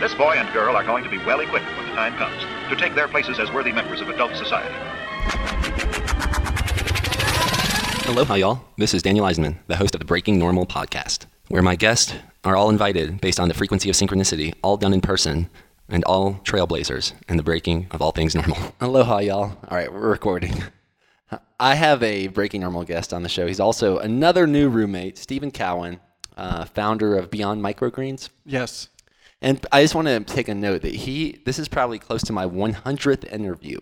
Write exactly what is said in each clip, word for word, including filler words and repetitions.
This boy and girl are going to be well equipped when the time comes to take their places as worthy members of adult society. Aloha, y'all. This is Daniel Eisenman, the host of the Breaking Normal podcast, where my guests are all invited based on the frequency of synchronicity, all done in person, and all trailblazers in the breaking of all things normal. Aloha, y'all. All right, we're recording. I have a Breaking Normal guest on the show. He's also another new roommate, Stephen Cowan, uh, founder of Beyond Microgreens. Yes. And I just want to take a note that he, this is probably close to my one hundredth interview.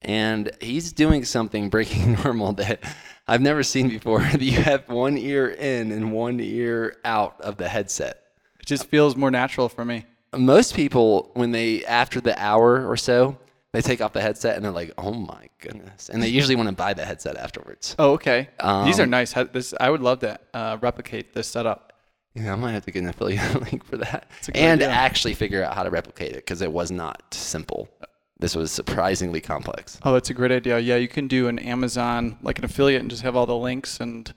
And he's doing something Breaking Normal that I've never seen before. That you have one ear in and one ear out of the headset. It just feels more natural for me. Most people, when they, after the hour or so, they take off the headset and they're like, oh my goodness. And they usually want to buy the headset afterwards. Oh, okay. Um, These are nice. This, I would love to uh, replicate this setup. Yeah, I might have to get an affiliate link for that and idea. Actually figure out how to replicate it because it was not simple. This was surprisingly complex. Oh, that's a great idea. Yeah, you can do an Amazon, like an affiliate, and just have all the links and...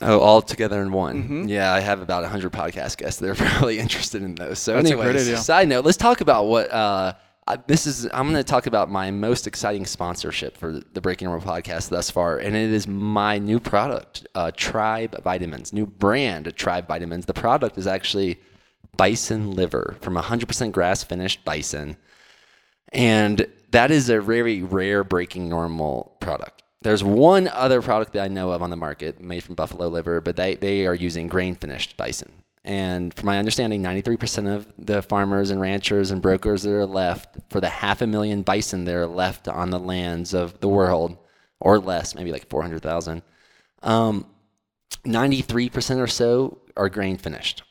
Oh, all together in one. Mm-hmm. Yeah, I have about one hundred podcast guests that are probably interested in those. So that's anyways, a great idea. Side note, let's talk about what... Uh, I, this is. I'm going to talk about my most exciting sponsorship for the Breaking Normal podcast thus far, and it is my new product, uh, Tribe Vitamins, new brand, Tribe Vitamins. The product is actually bison liver from one hundred percent grass-finished bison, and that is a very rare Breaking Normal product. There's one other product that I know of on the market made from buffalo liver, but they, they are using grain-finished bison. And from my understanding, ninety-three percent of the farmers and ranchers and brokers that are left for the half a million bison that are left on the lands of the world, or less, maybe like four hundred thousand, um, ninety-three percent or so are grain finished.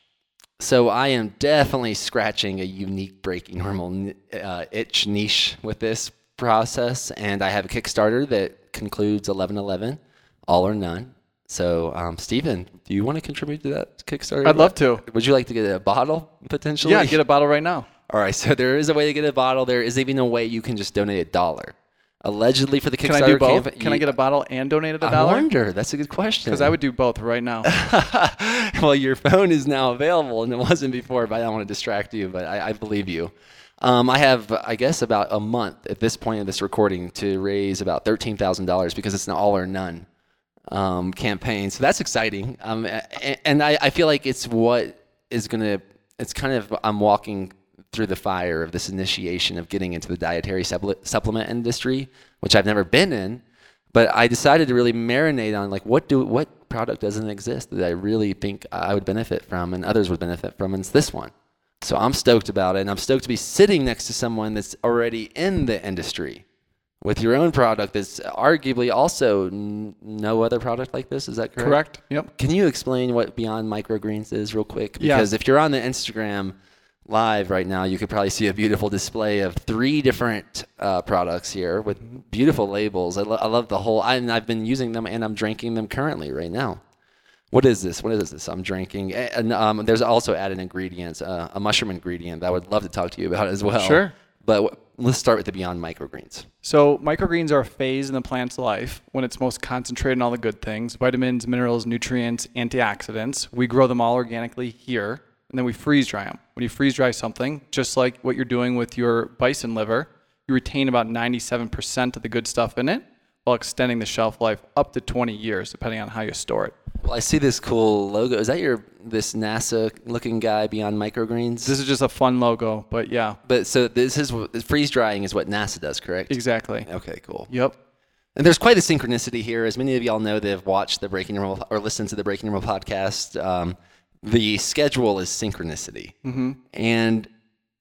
So I am definitely scratching a unique Breaking Normal uh, itch niche with this process. And I have a Kickstarter that concludes eleven eleven, all or none. So, um, Stephen, do you want to contribute to that Kickstarter? I'd love to. Would you like to get a bottle, potentially? Yeah, get a bottle right now. All right, so there is a way to get a bottle. There is even a way you can just donate a dollar. Allegedly for the Kickstarter. Can I do both? Campaign, can you, I get a bottle and donate it a dollar? I wonder. That's a good question. Because I would do both right now. Well, your phone is now available, and it wasn't before, but I don't want to distract you, but I, I believe you. Um, I have, I guess, about a month at this point of this recording to raise about thirteen thousand dollars because it's an all or none Um, campaign. So that's exciting. Um, and, and I, I feel like it's what is going to, it's kind of, I'm walking through the fire of this initiation of getting into the dietary supple- supplement industry, which I've never been in, but I decided to really marinate on like, what do, what product doesn't exist that I really think I would benefit from and others would benefit from, and it's this one. So I'm stoked about it, and I'm stoked to be sitting next to someone that's already in the industry with your own product that's arguably also n- no other product like this. Is that correct? Correct. Yep. Can you explain what Beyond Microgreens is real quick? Because yeah. If you're on the Instagram live right now, you could probably see a beautiful display of three different uh, products here with beautiful labels. I, lo- I love the whole, I, and I've been using them and I'm drinking them currently right now. What is this? What is this I'm drinking? And um, there's also added ingredients, uh, a mushroom ingredient that I would love to talk to you about as well. Sure. But w- let's start with the Beyond Microgreens. So microgreens are a phase in the plant's life when it's most concentrated in all the good things, vitamins, minerals, nutrients, antioxidants. We grow them all organically here, and then we freeze dry them. When you freeze dry something, just like what you're doing with your bison liver, you retain about ninety-seven percent of the good stuff in it while extending the shelf life up to twenty years, depending on how you store it. Well, I see this cool logo. Is that your this NASA-looking guy Beyond Microgreens? This is just a fun logo, but yeah. But so this is freeze drying is what NASA does, correct? Exactly. Okay, cool. Yep. And there's quite a synchronicity here, as many of y'all know that have watched the Breaking Normal or listened to the Breaking Normal podcast. Um, the schedule is synchronicity, mm-hmm. and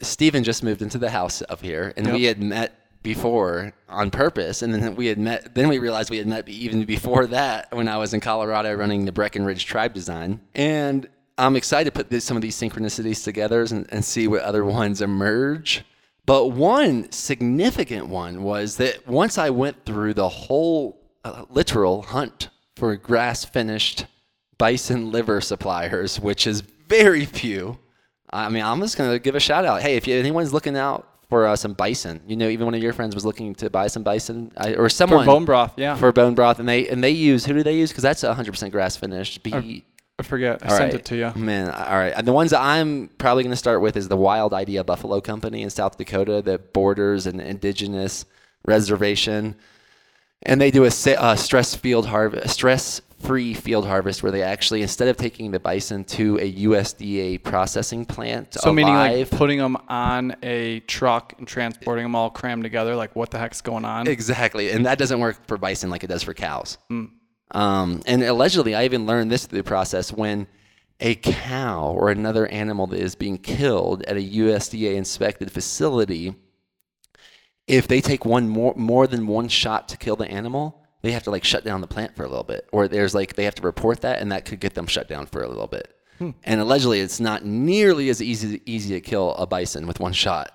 Stephen just moved into the house up here, and yep. we had met before on purpose, and then we had met then we realized we had met even before that when I was in Colorado running the Breckenridge tribe design, and I'm excited to put this, some of these synchronicities together and, and see what other ones emerge. But one significant one was that once I went through the whole uh, literal hunt for grass finished bison liver suppliers, which is very few, I mean I'm just going to give a shout out, hey, if you, anyone's looking out for uh, some bison, you know, even one of your friends was looking to buy some bison, I, or someone for bone broth, yeah, for bone broth, and they and they use who do they use? Because that's one hundred percent grass finished. Be, I forget. I all sent right. it to you. Man, all right. The ones that I'm probably going to start with is the Wild Idea Buffalo Company in South Dakota that borders an indigenous reservation. And they do a, a stress field harvest, stress-free field harvest where they actually, instead of taking the bison to a U S D A processing plant so alive, meaning like putting them on a truck and transporting them all crammed together, like what the heck's going on? Exactly. And that doesn't work for bison like it does for cows. Mm. Um, and allegedly, I even learned this through the process, when a cow or another animal that is being killed at a U S D A-inspected facility, if they take one more more than one shot to kill the animal, they have to like shut down the plant for a little bit, or there's like they have to report that, and that could get them shut down for a little bit. Hmm. And allegedly, it's not nearly as easy easy to kill a bison with one shot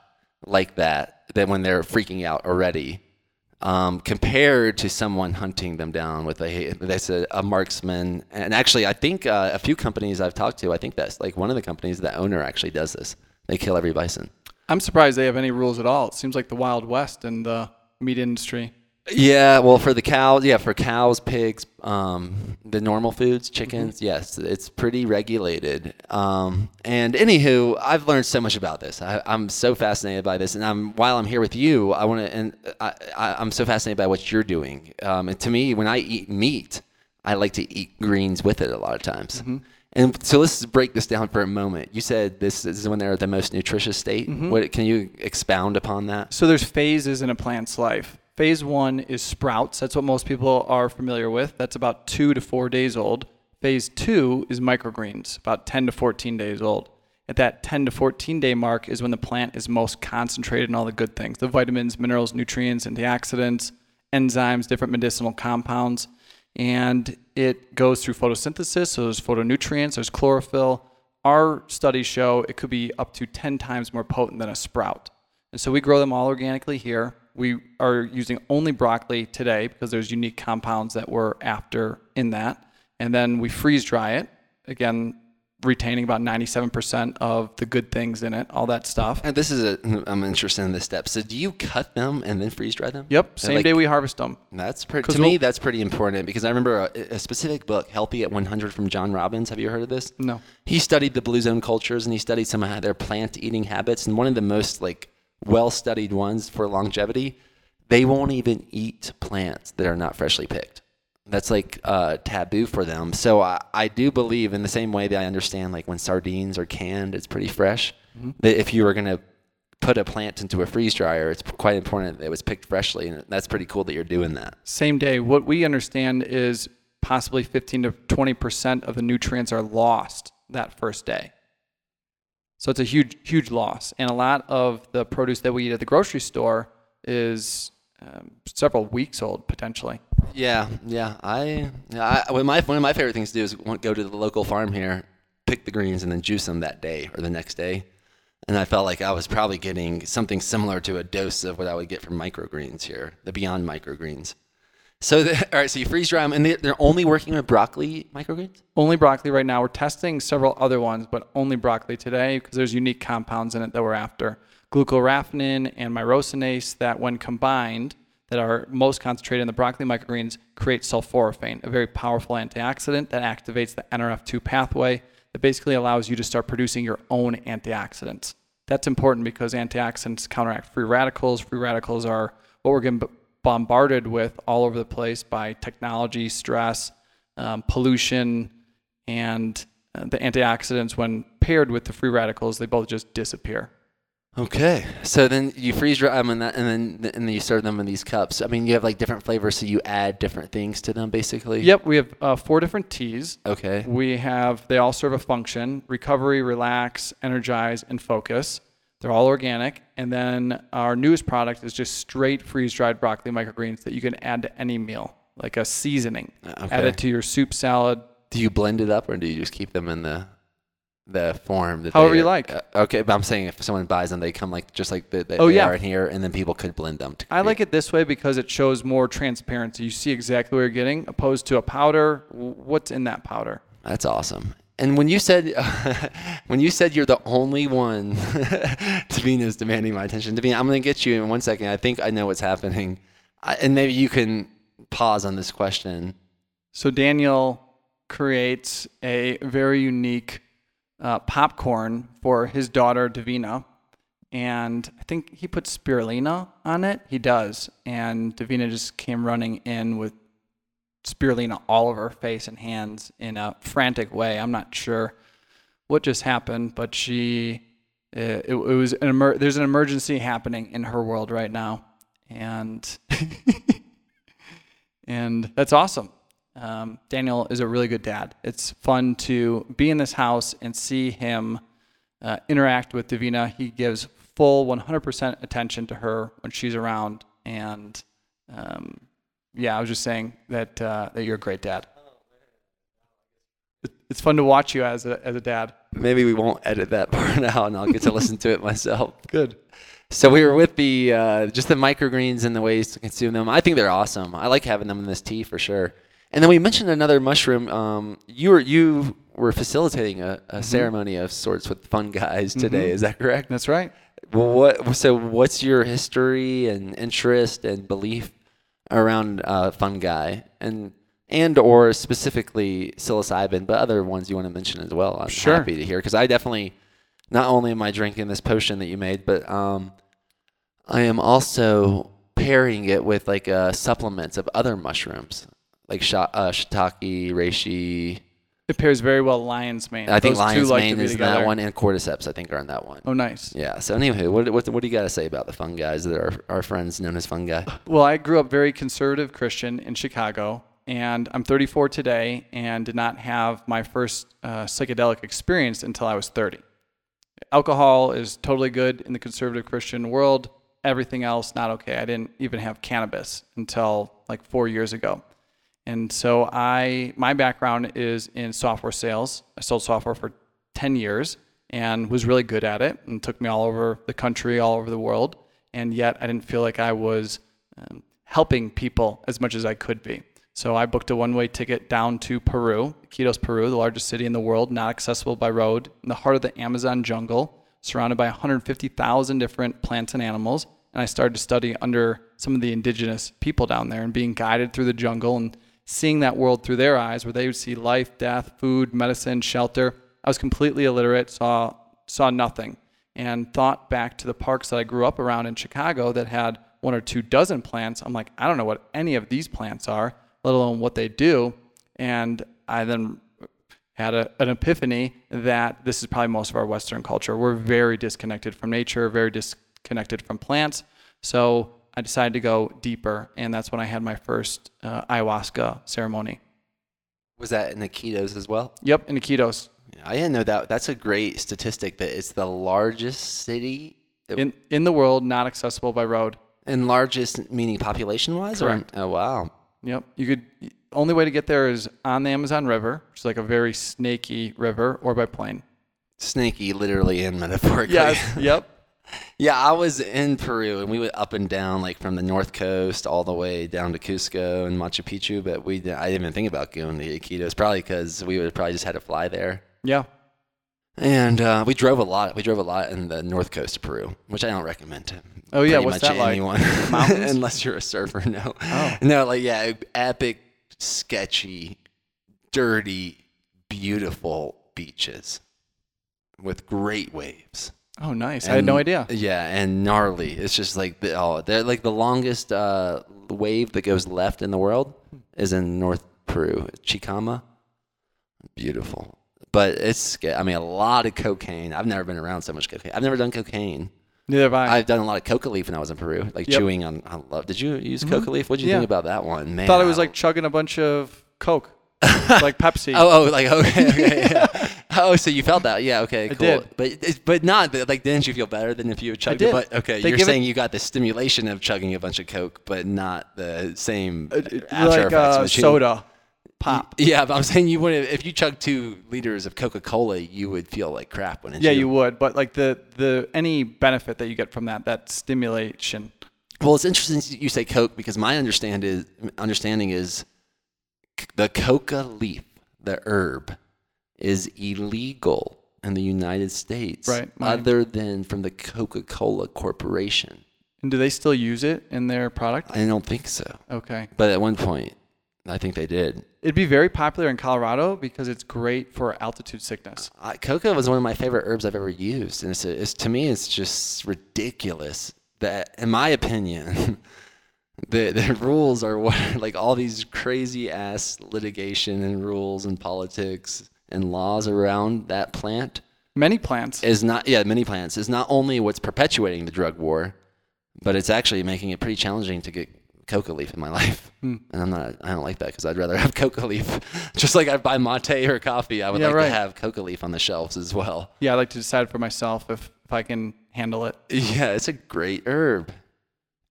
like that than when they're freaking out already, um, compared to someone hunting them down with a that's a, a marksman. And actually, I think uh, a few companies I've talked to, I think that's like one of the companies, the owner actually does this. They kill every bison. I'm surprised they have any rules at all. It seems like the Wild West in the meat industry. Yeah, well, for the cows, yeah, for cows, pigs, um, the normal foods, chickens, mm-hmm. yes, it's pretty regulated. Um, and anywho, I've learned so much about this. I, I'm so fascinated by this, and I'm while I'm here with you, I want to, and I, I, I'm so fascinated by what you're doing. Um, and to me, when I eat meat, I like to eat greens with it a lot of times. Mm-hmm. And so let's break this down for a moment. You said this is when they're at the most nutritious state. Mm-hmm. What, can you expound upon that? So there's phases in a plant's life. Phase one is sprouts. That's what most people are familiar with. That's about two to four days old. Phase two is microgreens, about ten to fourteen days old. At that ten to fourteen day mark is when the plant is most concentrated in all the good things, the vitamins, minerals, nutrients, antioxidants, enzymes, different medicinal compounds. And it goes through photosynthesis, so there's photonutrients, there's chlorophyll. Our studies show it could be up to ten times more potent than a sprout. And so we grow them all organically here. We are using only broccoli today because there's unique compounds that we're after in that. And then we freeze dry it, again, retaining about ninety-seven percent of the good things in it, all that stuff. And this is a, I'm interested in this step. So do you cut them and then freeze dry them? Yep. Same like, day we harvest them. That's pretty, to we'll, me, that's pretty important because I remember a, a specific book, Healthy at one hundred from John Robbins. Have you heard of this? No. He studied the Blue Zone cultures and he studied some of their plant eating habits. And one of the most like well-studied ones for longevity, they won't even eat plants that are not freshly picked. That's like uh, taboo for them. So I, I do believe in the same way that I understand like when sardines are canned, it's pretty fresh. Mm-hmm. That if you were going to put a plant into a freeze dryer, it's quite important that it was picked freshly. And that's pretty cool that you're doing that. Same day. What we understand is possibly fifteen to twenty percent of the nutrients are lost that first day. So it's a huge, huge loss. And a lot of the produce that we eat at the grocery store is um, several weeks old potentially. Yeah, yeah. I, I when my one of my favorite things to do is go to the local farm here, pick the greens, and then juice them that day or the next day. And I felt like I was probably getting something similar to a dose of what I would get from microgreens here, the Beyond Microgreens. So, the, all right. So you freeze dry them, and they, they're only working with broccoli microgreens. Only broccoli right now. We're testing several other ones, but only broccoli today because there's unique compounds in it that we're after: glucoraphanin and myrosinase. That when combined, that are most concentrated in the broccoli microgreens create sulforaphane, a very powerful antioxidant that activates the N R F two pathway that basically allows you to start producing your own antioxidants. That's important because antioxidants counteract free radicals. Free radicals are what we're getting bombarded with all over the place by technology, stress, um, pollution, and uh, the antioxidants, when paired with the free radicals, they both just disappear. Okay, so then you freeze dry them, and, that, and then and then you serve them in these cups. I mean, you have like different flavors, so you add different things to them, basically. Yep, we have uh, four different teas. Okay. We have they all serve a function: recovery, relax, energize, and focus. They're all organic, and then our newest product is just straight freeze-dried broccoli microgreens that you can add to any meal, like a seasoning. Okay. Add it to your soup, salad. Do you blend it up, or do you just keep them in the? The form that however they, you like. Uh, okay, but I'm saying if someone buys them, they come like just like the, the, oh, they yeah. are in here, and then people could blend them. To I like it this way because it shows more transparency. You see exactly what you're getting, opposed to a powder. What's in that powder? That's awesome. And when you said when you said you're the only one, Davina is demanding my attention. Davina, I'm going to get you in one second. I think I know what's happening, I, and maybe you can pause on this question. So Daniel creates a very unique uh, popcorn for his daughter, Davina. And I think he put spirulina on it. He does. And Davina just came running in with spirulina all over her face and hands in a frantic way. I'm not sure what just happened, but she, it, it was an emer- there's an emergency happening in her world right now. And and that's awesome. Um, Daniel is a really good dad. It's fun to be in this house and see him uh, interact with Davina. He gives full one hundred percent attention to her when she's around. And um, yeah, I was just saying that uh, that you're a great dad. It's fun to watch you as a as a dad. Maybe we won't edit that part out, and I'll get to listen to it myself. Good. So we were with the uh, just the microgreens and the ways to consume them. I think they're awesome. I like having them in this tea for sure. And then we mentioned another mushroom. Um, you were you were facilitating a, a mm-hmm. ceremony of sorts with fun guys today. Mm-hmm. Is that correct? That's right. Well, what so what's your history and interest and belief around uh, fun guy and and or specifically psilocybin, but other ones you want to mention as well? I'm sure. Happy to hear because I definitely. Not only am I drinking this potion that you made, but um, I am also pairing it with like uh, supplements of other mushrooms, like sh- uh, shiitake, reishi. It pairs very well lion's mane. I think Those lion's mane like is in that one, and cordyceps I think are in that one. Oh, nice. Yeah. So anyway, what what, what do you got to say about the fun guys that are our friends known as fun guy? Well, I grew up very conservative Christian in Chicago, and I'm thirty-four today, and did not have my first uh, psychedelic experience until I was thirty. Alcohol is totally good in the conservative Christian world. Everything else, not okay. I didn't even have cannabis until like four years ago. And so I, my background is in software sales. I sold software for ten years and was really good at it and took me all over the country, all over the world. And yet I didn't feel like I was um, helping people as much as I could be. So I booked a one-way ticket down to Peru, Iquitos, Peru, the largest city in the world, not accessible by road, in the heart of the Amazon jungle, surrounded by one hundred fifty thousand different plants and animals. And I started to study under some of the indigenous people down there and being guided through the jungle and seeing that world through their eyes where they would see life, death, food, medicine, shelter. I was completely illiterate, saw saw nothing, and thought back to the parks that I grew up around in Chicago that had one or two dozen plants. I'm like, I don't know what any of these plants are, let alone what they do. And I then had a, an epiphany that this is probably most of our Western culture. We're very disconnected from nature, very disconnected from plants. So I decided to go deeper, and that's when I had my first uh, ayahuasca ceremony. Was that in Iquitos as well? Yep, in Iquitos. I didn't know that. That's a great statistic that it's the largest city that in in the world, not accessible by road. And largest meaning population-wise? Correct. Or, oh, wow. Yep. You could, only way to get there is on the Amazon River, which is like a very snaky river, or by plane. Snaky, literally and metaphorically. Yes. Yep. Yeah, I was in Peru and we went up and down, like from the north coast all the way down to Cusco and Machu Picchu. But we, I didn't even think about going to Iquitos, probably because we would have probably just had to fly there. Yeah. And uh, we drove a lot. We drove a lot in the north coast of Peru, which I don't recommend to. Oh yeah, what's that like? Mountains? Unless you're a surfer, no. Oh. No, like yeah, epic, sketchy, dirty, beautiful beaches with great waves. Oh, nice! And, I had no idea. Yeah, and gnarly. It's just like the, oh, they're like the longest uh, wave that goes left in the world is in North Peru, Chicama. Beautiful. But it's, I mean, a lot of cocaine. I've never been around so much cocaine. I've never done cocaine. Neither have I. I've done a lot of coca leaf when I was in Peru, like yep. chewing on, I love. Did you use mm-hmm. coca leaf? What did you yeah. think about that one? Man, thought it was like chugging a bunch of Coke, like Pepsi. Oh, oh, like, okay, okay, yeah. Oh, so you felt that. Yeah, okay, cool. I did. But, but not, like, didn't you feel better than if you had chugged it? But, okay, they you're saying it, you got the stimulation of chugging a bunch of Coke, but not the same uh, after like, effects. Like uh, soda. Pop. Yeah, but I'm saying you wouldn't. If you chugged two liters of Coca-Cola, you would feel like crap, wouldn't you? Yeah, you would. But like the the any benefit that you get from that that stimulation. Well, it's interesting you say Coke because my understand is understanding is the coca leaf, the herb, is illegal in the United States, right? Other than from the Coca-Cola Corporation. And do they still use it in their product? I don't think so. Okay, but at one point. I think they did. It'd be very popular in Colorado because it's great for altitude sickness. Uh, coca was one of my favorite herbs I've ever used. And it's, a, it's to me, it's just ridiculous that, in my opinion, the, the rules are what, like all these crazy ass litigation and rules and politics and laws around that plant. Many plants. Is not, yeah, many plants is not only what's perpetuating the drug war, but it's actually making it pretty challenging to get coca leaf in my life. Hmm. And I'm not, I don't like that because I'd rather have coca leaf. Just like I buy mate or coffee, I would yeah, like right. to have coca leaf on the shelves as well. Yeah, I like to decide for myself if, if I can handle it. Yeah, it's a great herb.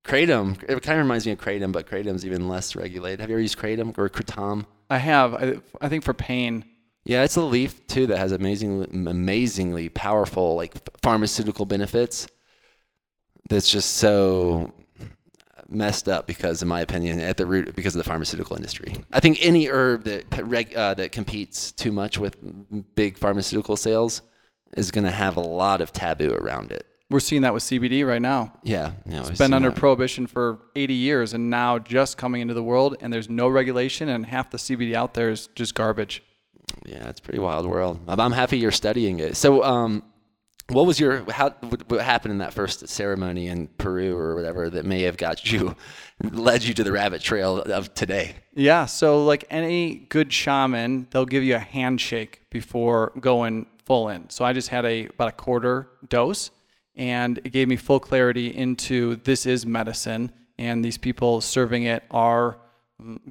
Kratom. It kind of reminds me of kratom, but kratom's even less regulated. Have you ever used kratom or kratom? I have. I, I think for pain. Yeah, it's a leaf too that has amazingly, amazingly powerful like pharmaceutical benefits. That's just so messed up because, in my opinion, at the root, because of the pharmaceutical industry. I think any herb that uh, that competes too much with big pharmaceutical sales is going to have a lot of taboo around it. We're seeing that with C B D right now. Yeah. yeah it's been under that. prohibition for eighty years and now just coming into the world, and there's no regulation, and half the C B D out there is just garbage. Yeah, it's a pretty wild world. I'm happy you're studying it. So, um, what was your how what happened in that first ceremony in Peru or whatever that may have got you led you to the rabbit trail of today? Yeah, so like any good shaman, they'll give you a handshake before going full in. So I just had a about a quarter dose, and it gave me full clarity into this is medicine, and these people serving it are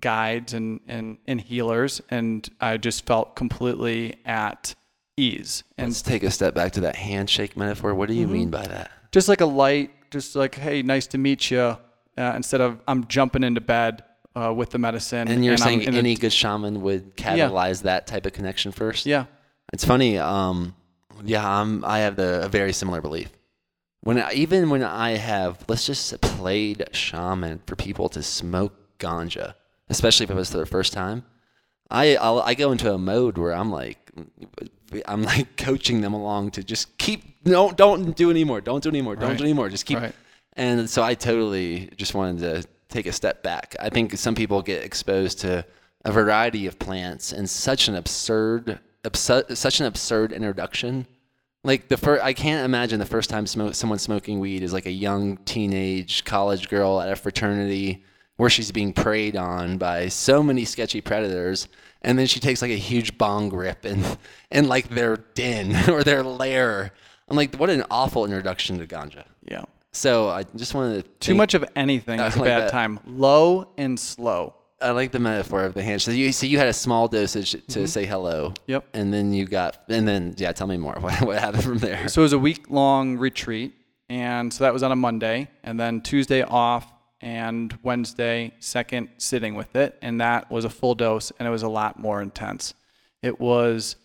guides and and, and healers, and I just felt completely at ease. And let's take a step back to that handshake metaphor. What do you mm-hmm. mean by that? Just like a light, just like, hey, nice to meet you, uh, instead of I'm jumping into bed uh, with the medicine. And you're and saying any good shaman would catalyze yeah. that type of connection first? Yeah. It's funny. Um, yeah, I'm, I have the, a very similar belief. When I, even when I have, let's just played shaman for people to smoke ganja, especially if it was their first time, I I'll, I go into a mode where I'm like, I'm like coaching them along to just keep, no, don't do any more. Don't do any more. Don't right. do any more. Just keep. Right. And so I totally just wanted to take a step back. I think some people get exposed to a variety of plants and such an absurd, absurd such an absurd introduction. Like the first, I can't imagine the first time smoke, someone smoking weed is like a young teenage college girl at a fraternity where she's being preyed on by so many sketchy predators. And then she takes like a huge bong rip and, and like their den or their lair. I'm like, what an awful introduction to ganja. Yeah. So I just wanted to Too think, much of anything is a like bad that. time. Low and slow. I like the metaphor of the handshake. So you, so you had a small dosage to mm-hmm. say hello. Yep. And then you got, and then, yeah, tell me more. What, what happened from there? So it was a week-long retreat. And so that was on a Monday. And then Tuesday off. And Wednesday, second sitting with it. And that was a full dose, and it was a lot more intense. It was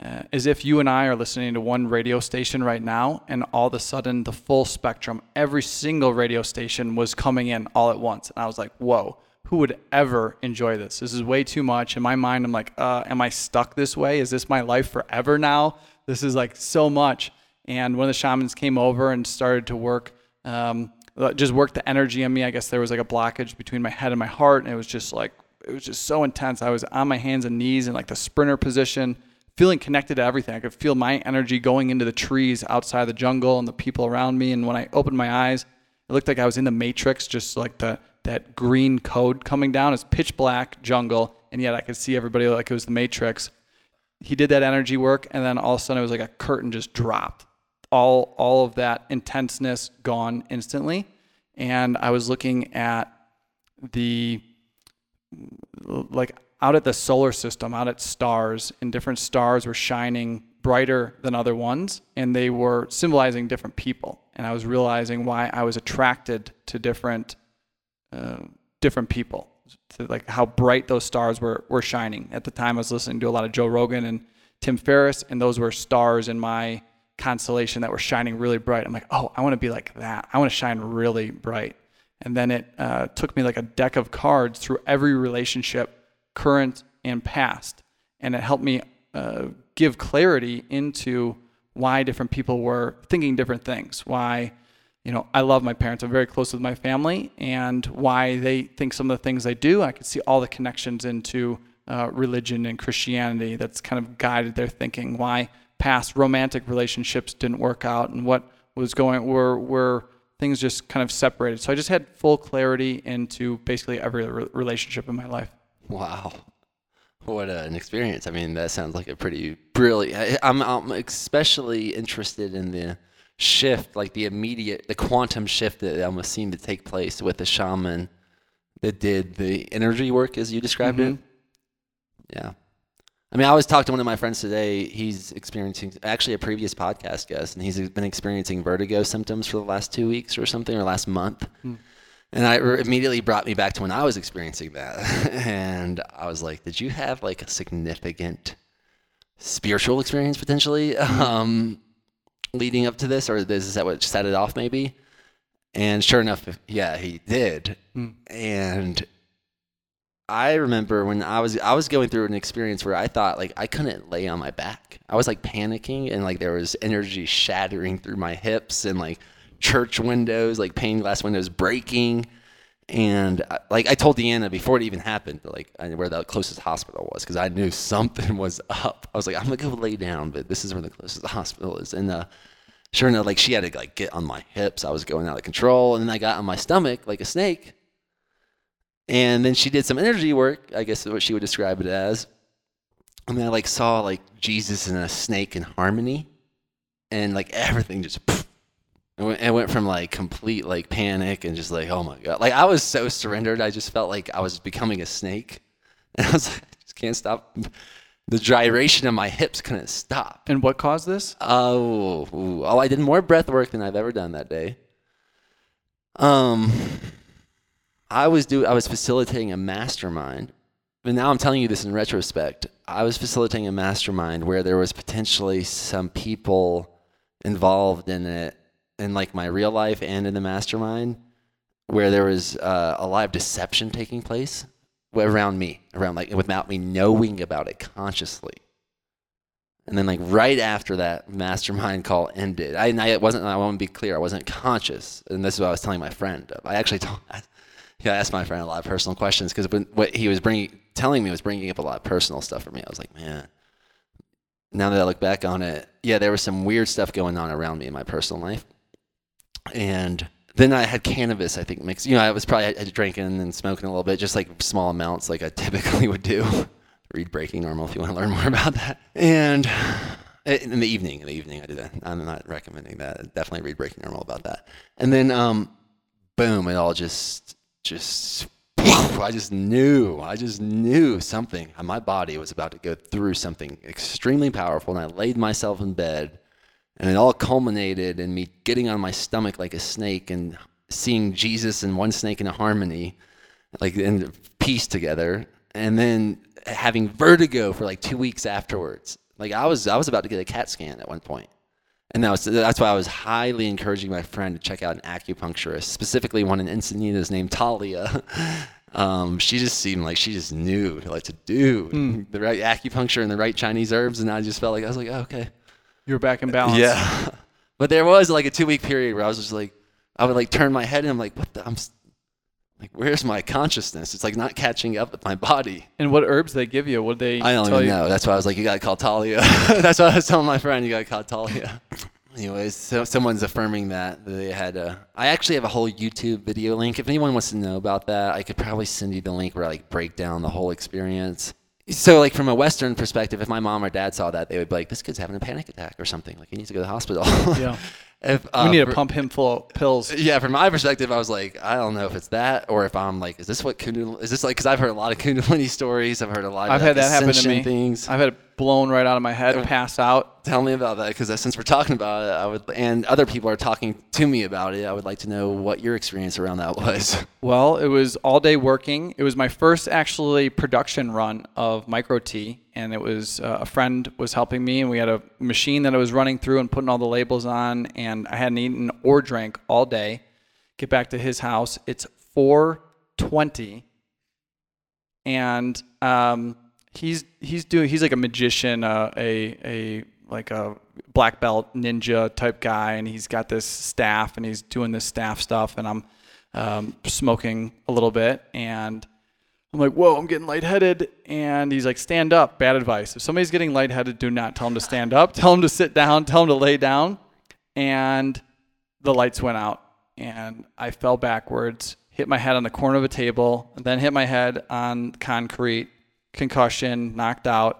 uh, as if you and I are listening to one radio station right now, and all of a sudden the full spectrum, every single radio station was coming in all at once. And I was like, whoa, who would ever enjoy this? This is way too much. In my mind, I'm like, uh, am I stuck this way? Is this my life forever now? This is like so much. And one of the shamans came over and started to work um, just worked the energy in me. I guess there was like a blockage between my head and my heart. And it was just like, it was just so intense. I was on my hands and knees in like the sprinter position, feeling connected to everything. I could feel my energy going into the trees outside the jungle and the people around me. And when I opened my eyes, it looked like I was in the Matrix, just like the, that green code coming down. It's pitch black jungle. And yet I could see everybody like it was the Matrix. He did that energy work. And then all of a sudden it was like a curtain just dropped. all all of that intenseness gone instantly. And I was looking at the, like out at the solar system, out at stars, and different stars were shining brighter than other ones. And they were symbolizing different people. And I was realizing why I was attracted to different, uh, different people, to like how bright those stars were, were shining. At the time I was listening to a lot of Joe Rogan and Tim Ferriss, and those were stars in my constellation that were shining really bright. I'm like, oh, I want to be like that. I want to shine really bright. And then it uh, took me like a deck of cards through every relationship, current and past. And it helped me uh, give clarity into why different people were thinking different things, why you know, I love my parents. I'm very close with my family, and why they think some of the things they do, I could see all the connections into uh, religion and Christianity that's kind of guided their thinking, why past romantic relationships didn't work out and what was going, were, were things just kind of separated. So I just had full clarity into basically every re- relationship in my life. Wow. What an experience. I mean, that sounds like a pretty brilliant, I'm, I'm especially interested in the shift, like the immediate, the quantum shift that almost seemed to take place with the shaman that did the energy work as you described mm-hmm. it. Yeah. I mean, I was talking to one of my friends today. He's experiencing, actually a previous podcast guest, and he's been experiencing vertigo symptoms for the last two weeks or something, or last month. Mm. And I re- immediately brought me back to when I was experiencing that. And I was like, did you have like a significant spiritual experience potentially? Mm. Um, leading up to this, or this is that what set it off maybe? And sure enough, yeah, he did. Mm. And I remember when I was I was going through an experience where I thought like I couldn't lay on my back. I was like panicking, and like there was energy shattering through my hips, and like church windows, like pane glass windows breaking. And I, like I told Deanna before it even happened, like where the closest hospital was, because I knew something was up. I was like, I'm gonna go lay down, but this is where the closest hospital is. And uh, sure enough, like she had to like get on my hips. I was going out of control, and then I got on my stomach like a snake. And then she did some energy work, I guess is what she would describe it as. And then I like saw like Jesus and a snake in harmony, and like everything just. Poof. It went from like complete like panic and just like, oh my God, like I was so surrendered. I just felt like I was becoming a snake, and I was like, I just can't stop. The gyration of my hips couldn't stop. And what caused this? Oh, oh, I did more breath work than I've ever done that day. Um, I was do I was facilitating a mastermind, but now I'm telling you this in retrospect. I was facilitating a mastermind where there was potentially some people involved in it, in like my real life and in the mastermind, where there was uh, a lot of deception taking place around me, around like without me knowing about it consciously. And then like right after that mastermind call ended, I, and I wasn't, I want to be clear, I wasn't conscious. And this is what I was telling my friend. I actually told, I, yeah, I asked my friend a lot of personal questions, because what he was bringing, telling me was bringing up a lot of personal stuff for me. I was like, man, now that I look back on it, yeah, there was some weird stuff going on around me in my personal life. And then I had cannabis, I think, mixed. You know, I was probably I, I drinking and smoking a little bit, just like small amounts like I typically would do. Read Breaking Normal if you want to learn more about that. And in the evening, in the evening I did that. I'm not recommending that. Definitely read Breaking Normal about that. And then, um, boom, it all just, just, I just knew. I just knew something. My body was about to go through something extremely powerful, and I laid myself in bed. And it all culminated in me getting on my stomach like a snake and seeing Jesus and one snake in a harmony, like in peace together. And then having vertigo for like two weeks afterwards. Like I was, I was about to get a C A T scan at one point. And that was, that's why I was highly encouraging my friend to check out an acupuncturist, specifically one in Encinitas named Talia. Um, she just seemed like she just knew what to do. Mm. The right acupuncture and the right Chinese herbs. And I just felt like, I was like, oh, okay. You were back in balance. Yeah. But there was like a two week period where I was just like, I would like turn my head and I'm like, what the, I'm like, where's my consciousness? It's like not catching up with my body. And what herbs they give you? What they I don't tell even you? know. That's why I was like, you got to call Talia. That's why I was telling my friend, you got to call Talia. Anyways, so someone's affirming that they had a, I actually have a whole YouTube video link. If anyone wants to know about that, I could probably send you the link where I like break down the whole experience. So, like, from a Western perspective, if my mom or dad saw that, they would be like, this kid's having a panic attack or something. Like, he needs to go to the hospital. Yeah. if, uh, we need to for, pump him full of pills. Yeah, from my perspective, I was like, I don't know if it's that or if I'm like, is this what Kundalini... Is this like... Because I've heard a lot of Kundalini stories. I've heard a lot of I've like, had that happen to me. Things. I've had it blown right out of my head, yeah. Pass out. Tell me about that, because since we're talking about it, I would, and other people are talking to me about it, I would like to know what your experience around that was. Well, it was all day working. It was my first, actually, production run of Micro Tea, and it was uh, a friend was helping me, and we had a machine that I was running through and putting all the labels on, and I hadn't eaten or drank all day. Get back to his house. It's four twenty, and um, he's he's doing he's like a magician, uh, a a like a black belt ninja type guy, and he's got this staff and he's doing this staff stuff, and I'm um, smoking a little bit, and I'm like, whoa, I'm getting lightheaded. And he's like, stand up. Bad advice. If somebody's getting lightheaded, do not tell him to stand up. Tell him to sit down. Tell him to lay down. And the lights went out, and I fell backwards, hit my head on the corner of a table, and then hit my head on concrete, concussion, knocked out.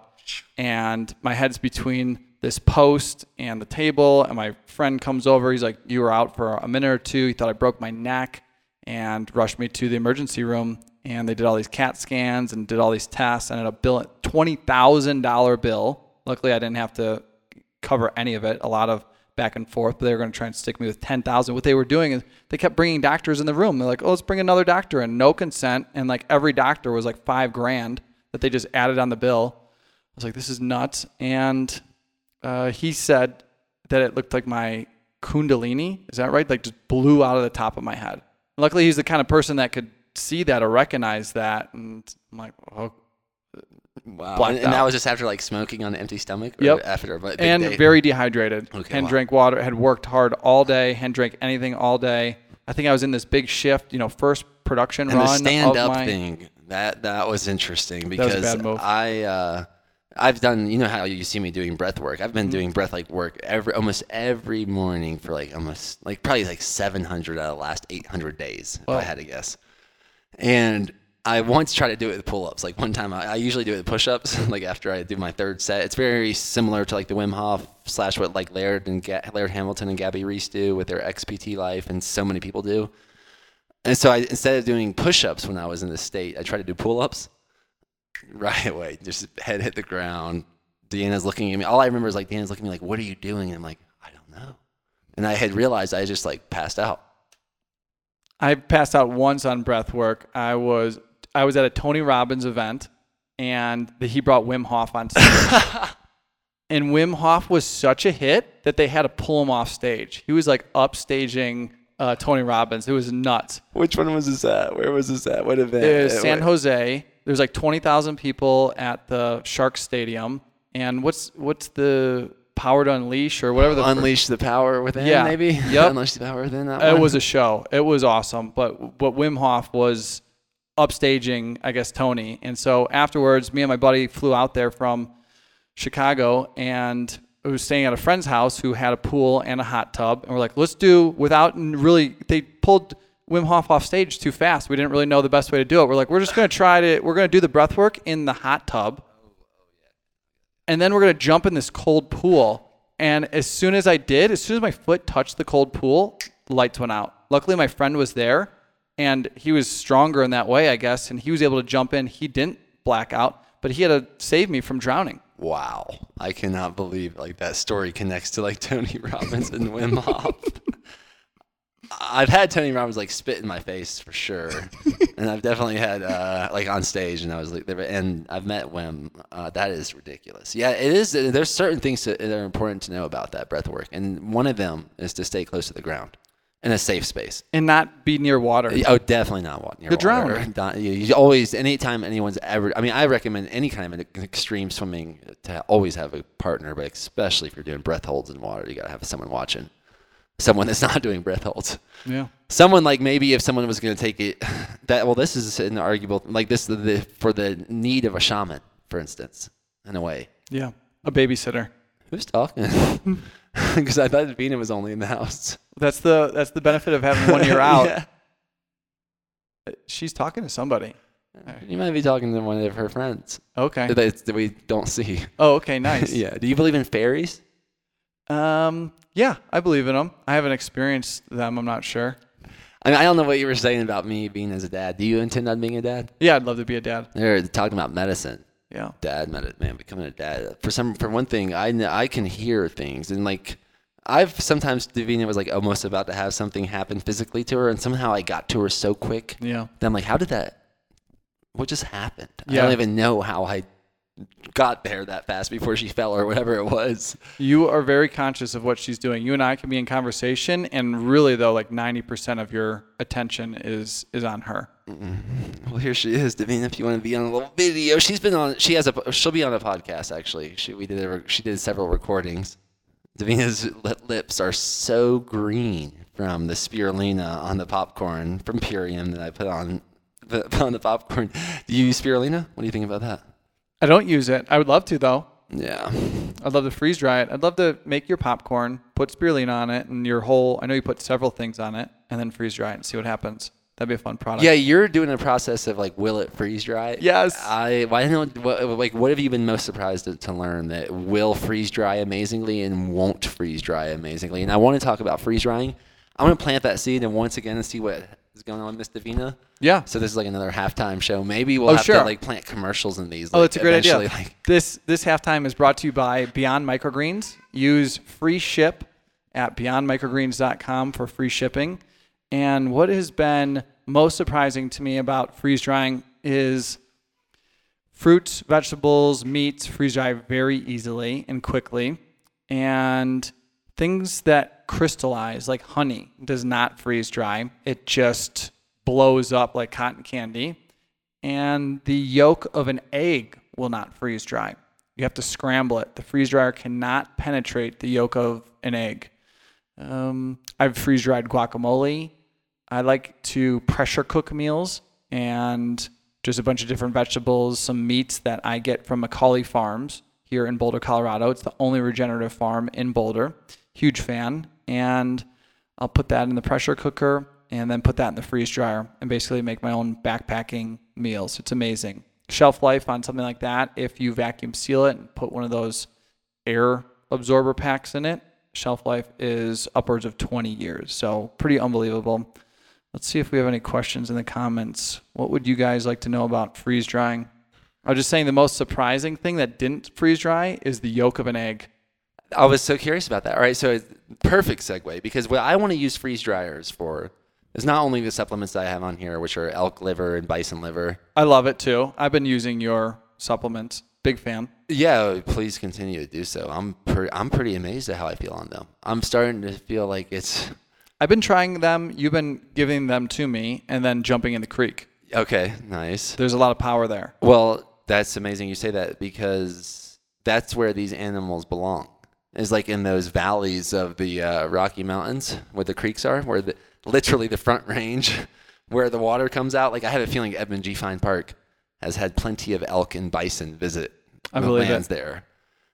And my head's between this post and the table. And my friend comes over. He's like, you were out for a minute or two. He thought I broke my neck, and rushed me to the emergency room. And they did all these CAT scans and did all these tests. I ended up billing a twenty thousand dollars bill. Luckily, I didn't have to cover any of it. A lot of back and forth. But they were going to try and stick me with ten thousand dollars. What they were doing is they kept bringing doctors in the room. They're like, oh, let's bring another doctor in. No consent. And like every doctor was like five grand that they just added on the bill. I was like, this is nuts. And uh, he said that it looked like my kundalini. Is that right? Like just blew out of the top of my head. Luckily, he's the kind of person that could see that or recognize that, and I'm like, oh, wow! And, and that was just after like smoking on an empty stomach. Or yep. After, but and day. Very dehydrated. Okay, and wow. Drank water. Had worked hard all day. Hadn't drank anything all day. I think I was in this big shift. You know, first production and run. The stand up my, thing that that was interesting because was a bad move. I uh, I've done. You know how you see me doing breath work. I've been mm-hmm. doing breath like work every almost every morning for like almost like probably like seven hundred out of the last eight hundred days. If oh. I had to guess. And I once tried to do it with pull-ups. Like one time, I, I usually do it with push-ups. Like after I do my third set, it's very similar to like the Wim Hof slash what like Laird and Ga- Laird Hamilton and Gabby Reese do with their X P T life, and so many people do. And so I, instead of doing push-ups when I was in the state, I tried to do pull-ups. Right away, just head hit the ground. Deanna's looking at me. All I remember is like Deanna's looking at me like, "What are you doing?" And I'm like, "I don't know." And I had realized I just like passed out. I passed out once on breath work. I was I was at a Tony Robbins event, and the, he brought Wim Hof on stage. And Wim Hof was such a hit that they had to pull him off stage. He was like upstaging uh, Tony Robbins. It was nuts. Which one was this at? Where was this at? What event? It was San Jose. There's like twenty thousand people at the Shark Stadium. And what's what's the Power to Unleash or whatever. The Unleash the Power Within, yeah. Maybe? Yep. Unleash the Power Within. That it one. Was a show. It was awesome. But but Wim Hof was upstaging, I guess, Tony. And so afterwards, me and my buddy flew out there from Chicago, and we were staying at a friend's house who had a pool and a hot tub. And we're like, let's do without really – they pulled Wim Hof off stage too fast. We didn't really know the best way to do it. We're like, we're just going to try to – we're going to do the breath work in the hot tub. And then we're going to jump in this cold pool. And as soon as I did, as soon as my foot touched the cold pool, the lights went out. Luckily, my friend was there, and he was stronger in that way, I guess. And he was able to jump in. He didn't black out, but he had to save me from drowning. Wow. I cannot believe like that story connects to like Tony Robbins and Wim Hof. I've had Tony Robbins like spit in my face for sure, and I've definitely had uh, like on stage, and I was like, and I've met Wim. Uh, that is ridiculous. Yeah, it is. There's certain things that are important to know about that breath work, and one of them is to stay close to the ground in a safe space and not be near water. Oh, definitely not near the water. The drowning. You always, anytime anyone's ever. I mean, I recommend any kind of extreme swimming to always have a partner, but especially if you're doing breath holds in water, you gotta have someone watching. Someone that's not doing breath holds. Yeah. Someone like maybe if someone was going to take it, that well, this is an arguable like this the, for the need of a shaman, for instance, in a way. Yeah, a babysitter. Who's talking? Because I thought Davina was only in the house. That's the that's the benefit of having one ear out. Yeah. She's talking to somebody. You might be talking to one of her friends. Okay. That, that we don't see. Oh, okay, nice. Yeah. Do you believe in fairies? Um. Yeah, I believe in them. I haven't experienced them. I'm not sure. I mean, I don't know what you were saying about me being as a dad. Do you intend on being a dad? Yeah, I'd love to be a dad. They're talking about medicine. Yeah, dad, man, becoming a dad. For some, for one thing, I I can hear things, and like I've sometimes Davina was like almost about to have something happen physically to her, and somehow I got to her so quick. Yeah, that I'm like, how did that? What just happened? Yeah. I don't even know how I. Got there that fast before she fell or whatever it was. You are very conscious of what she's doing. You and I can be in conversation, and really though, like ninety percent of your attention is is on her. Mm-hmm. Well, here she is, Davina. If you want to be on a little video, she's been on. She has a. She'll be on a podcast actually. She we did. A, she did several recordings. Davina's lips are so green from the spirulina on the popcorn, from Purium that I put on, put on the popcorn. Do you use spirulina? What do you think about that? I don't use it. I would love to, though. Yeah. I'd love to freeze dry it. I'd love to make your popcorn, put spirulina on it, and your whole, I know you put several things on it, and then freeze dry it and see what happens. That'd be a fun product. Yeah, you're doing a process of like, will it freeze dry? Yes. I, I don't know, what, like, what have you been most surprised to, to learn that will freeze dry amazingly and won't freeze dry amazingly? And I want to talk about freeze drying. I'm going to plant that seed and once again and see what is going on, Miss Davina. Yeah. So this is like another halftime show. Maybe we'll oh, have sure. to like plant commercials in these. Like, oh, that's a great idea. Like, this this halftime is brought to you by Beyond Microgreens. Use free ship at beyond microgreens dot com for free shipping. And what has been most surprising to me about freeze drying is fruits, vegetables, meats freeze dry very easily and quickly. And things that crystallize, like honey, does not freeze dry. It just blows up like cotton candy. And the yolk of an egg will not freeze dry. You have to scramble it. The freeze dryer cannot penetrate the yolk of an egg. Um, I've freeze dried guacamole. I like to pressure cook meals and just a bunch of different vegetables, some meats that I get from Macaulay Farms here in Boulder, Colorado. It's the only regenerative farm in Boulder. Huge fan. And I'll put that in the pressure cooker and then put that in the freeze dryer and basically make my own backpacking meals. It's amazing. Shelf life on something like that, if you vacuum seal it and put one of those air absorber packs in it, shelf life is upwards of twenty years. So pretty unbelievable. Let's see if we have any questions in the comments. What would you guys like to know about freeze drying? I was just saying the most surprising thing that didn't freeze dry is the yolk of an egg. I was so curious about that. All right, so perfect segue, because what I want to use freeze dryers for is not only the supplements that I have on here, which are elk liver and bison liver. I love it too. I've been using your supplements. Big fan. Yeah, please continue to do so. I'm pretty, I'm pretty amazed at how I feel on them. I'm starting to feel like it's... I've been trying them. You've been giving them to me and then jumping in the creek. Okay, nice. There's a lot of power there. Well, that's amazing you say that, because that's where these animals belong. It's like in those valleys of the uh, Rocky Mountains where the creeks are, where the, literally the front range, where the water comes out. Like I have a feeling Edmund G. Fine Park has had plenty of elk and bison visit I the lands it. there.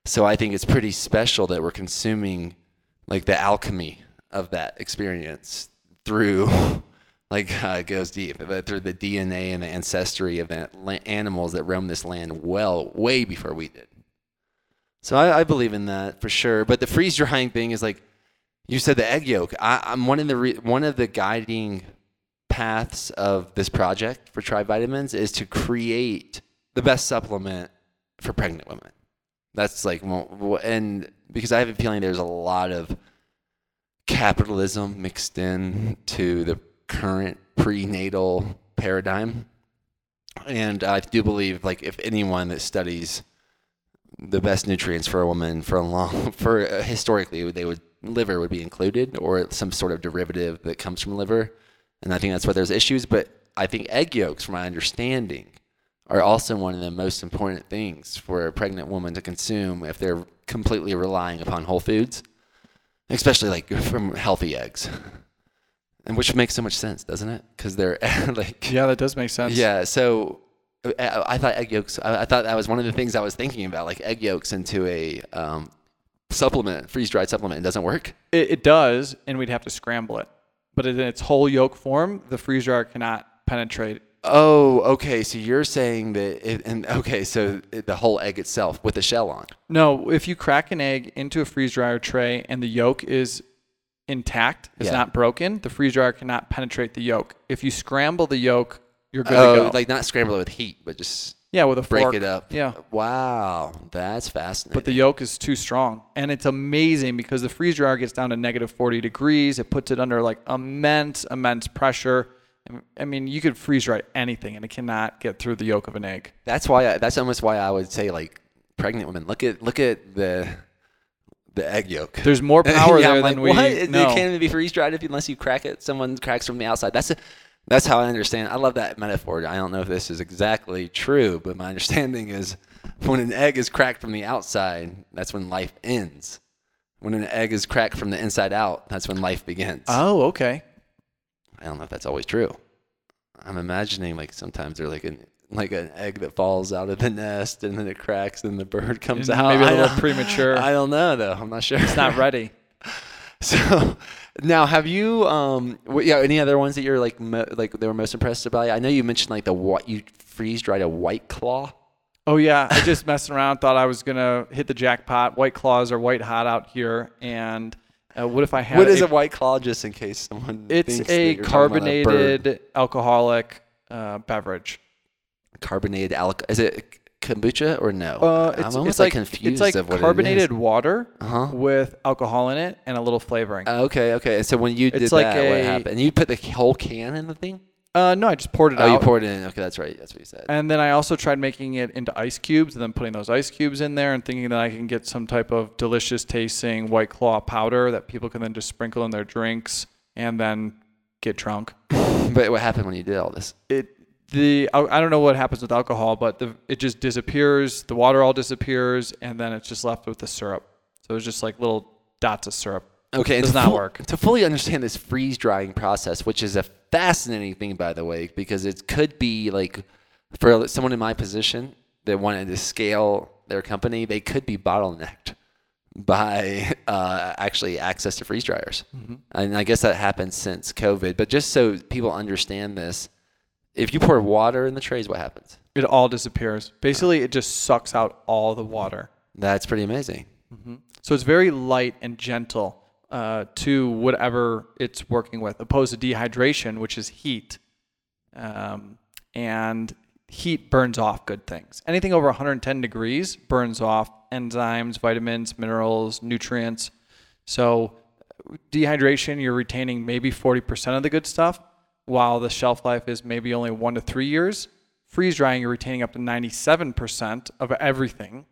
So I think it's pretty special that we're consuming like the alchemy of that experience through, like uh, it goes deep, but through the D N A and the ancestry of that la- animals that roamed this land well, way before we did. So I, I believe in that for sure. But the freeze drying thing is like, you said the egg yolk. I, I'm one of the re- one of the guiding paths of this project for Tribe Vitamins is to create the best supplement for pregnant women. That's like, and because I have a feeling there's a lot of capitalism mixed in to the current prenatal paradigm. And I do believe, like, if anyone that studies the best nutrients for a woman for a long, for uh, historically, they would, liver would be included or some sort of derivative that comes from liver. And I think that's where there's issues. But I think egg yolks, from my understanding, are also one of the most important things for a pregnant woman to consume if they're completely relying upon whole foods, especially like from healthy eggs, and which makes so much sense, doesn't it? Because they're like... Yeah, that does make sense. Yeah, so I, I thought egg yolks, I, I thought that was one of the things I was thinking about, like egg yolks into a um, supplement, freeze-dried supplement. It doesn't work? It, it does, and we'd have to scramble it. But in its whole yolk form, the freeze dryer cannot penetrate. Oh, okay. So you're saying that, it, and okay, so it, the whole egg itself with the shell on. No, if you crack an egg into a freeze dryer tray and the yolk is intact, it's yeah. not broken, the freeze dryer cannot penetrate the yolk. If you scramble the yolk, you're good oh, to go. Like not scramble it with heat, but just yeah, with a break fork. It up. Yeah. Wow, that's fascinating. But the yolk is too strong, and it's amazing because the freeze dryer gets down to negative forty degrees. It puts it under like immense, immense pressure. I mean, you could freeze dry anything, and it cannot get through the yolk of an egg. That's why. I, that's almost why I would say, like, pregnant women, look at look at the the egg yolk. There's more power yeah, there like, than we what? know. It can't even be freeze dried if, unless you crack it. Someone cracks from the outside. That's a That's how I understand. I love that metaphor. I don't know if this is exactly true, but my understanding is when an egg is cracked from the outside, that's when life ends. When an egg is cracked from the inside out, that's when life begins. Oh, okay. I don't know if that's always true. I'm imagining like sometimes they're like an like an egg that falls out of the nest and then it cracks and the bird comes and out. Maybe a little premature. I don't know though. I'm not sure. It's not ready. So now, have you um what, yeah any other ones that you're like mo- like they were most impressed by? I know you mentioned like the what you freeze dried a White Claw. Oh, yeah. I just messing around, thought I was going to hit the jackpot. White Claws are white hot out here. And uh, what if I had... What is a, a White Claw, just in case someone it's thinks a that carbonated a alcoholic uh, beverage. Carbonated alcohol. Is it kombucha or no? Uh, it's, I'm almost it's like, like confused it's like of what carbonated it is. Water uh-huh. with alcohol in it and a little flavoring. Uh, okay, okay. So when you did it's that, like a, what happened? You put the whole can in the thing? Uh, no, I just poured it oh, out. Oh, you poured it in. Okay, that's right. That's what you said. And then I also tried making it into ice cubes and then putting those ice cubes in there and thinking that I can get some type of delicious tasting White Claw powder that people can then just sprinkle in their drinks and then get drunk. But what happened when you did all this? It the I, I don't know what happens with alcohol, but the, it just disappears. The water all disappears, and then it's just left with the syrup. So it's just like little dots of syrup. Okay, it does not fu- work. To fully understand this freeze drying process, which is a fascinating thing, by the way, because it could be like for someone in my position that wanted to scale their company, they could be bottlenecked by uh, actually access to freeze dryers. Mm-hmm. And I guess that happened since COVID. But just so people understand this, if you pour water in the trays, what happens? It all disappears. Basically, it just sucks out all the water. That's pretty amazing. Mm-hmm. So it's very light and gentle. Uh, to whatever it's working with, opposed to dehydration, which is heat. Um, and heat burns off good things. Anything over one hundred ten degrees burns off enzymes, vitamins, minerals, nutrients. So dehydration, you're retaining maybe forty percent of the good stuff, while the shelf life is maybe only one to three years. Freeze drying, you're retaining up to ninety-seven percent of everything,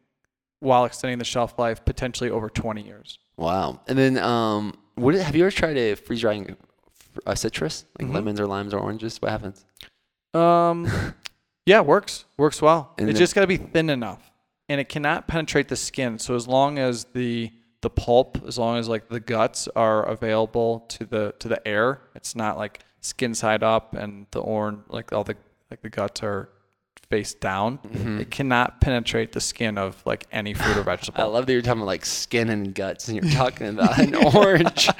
while extending the shelf life potentially over twenty years. Wow. And then um, what, have you ever tried a freeze-drying uh, citrus, like mm-hmm. lemons or limes or oranges? What happens? Um, yeah, it works. Works well. And it's just got to be thin enough, and it cannot penetrate the skin. So as long as the the pulp, as long as like the guts are available to the to the air, it's not like skin side up and the orange, like all the like the guts are face down. Mm-hmm. It cannot penetrate the skin of like any fruit or vegetable. I love that you're talking about like skin and guts and you're talking about an orange.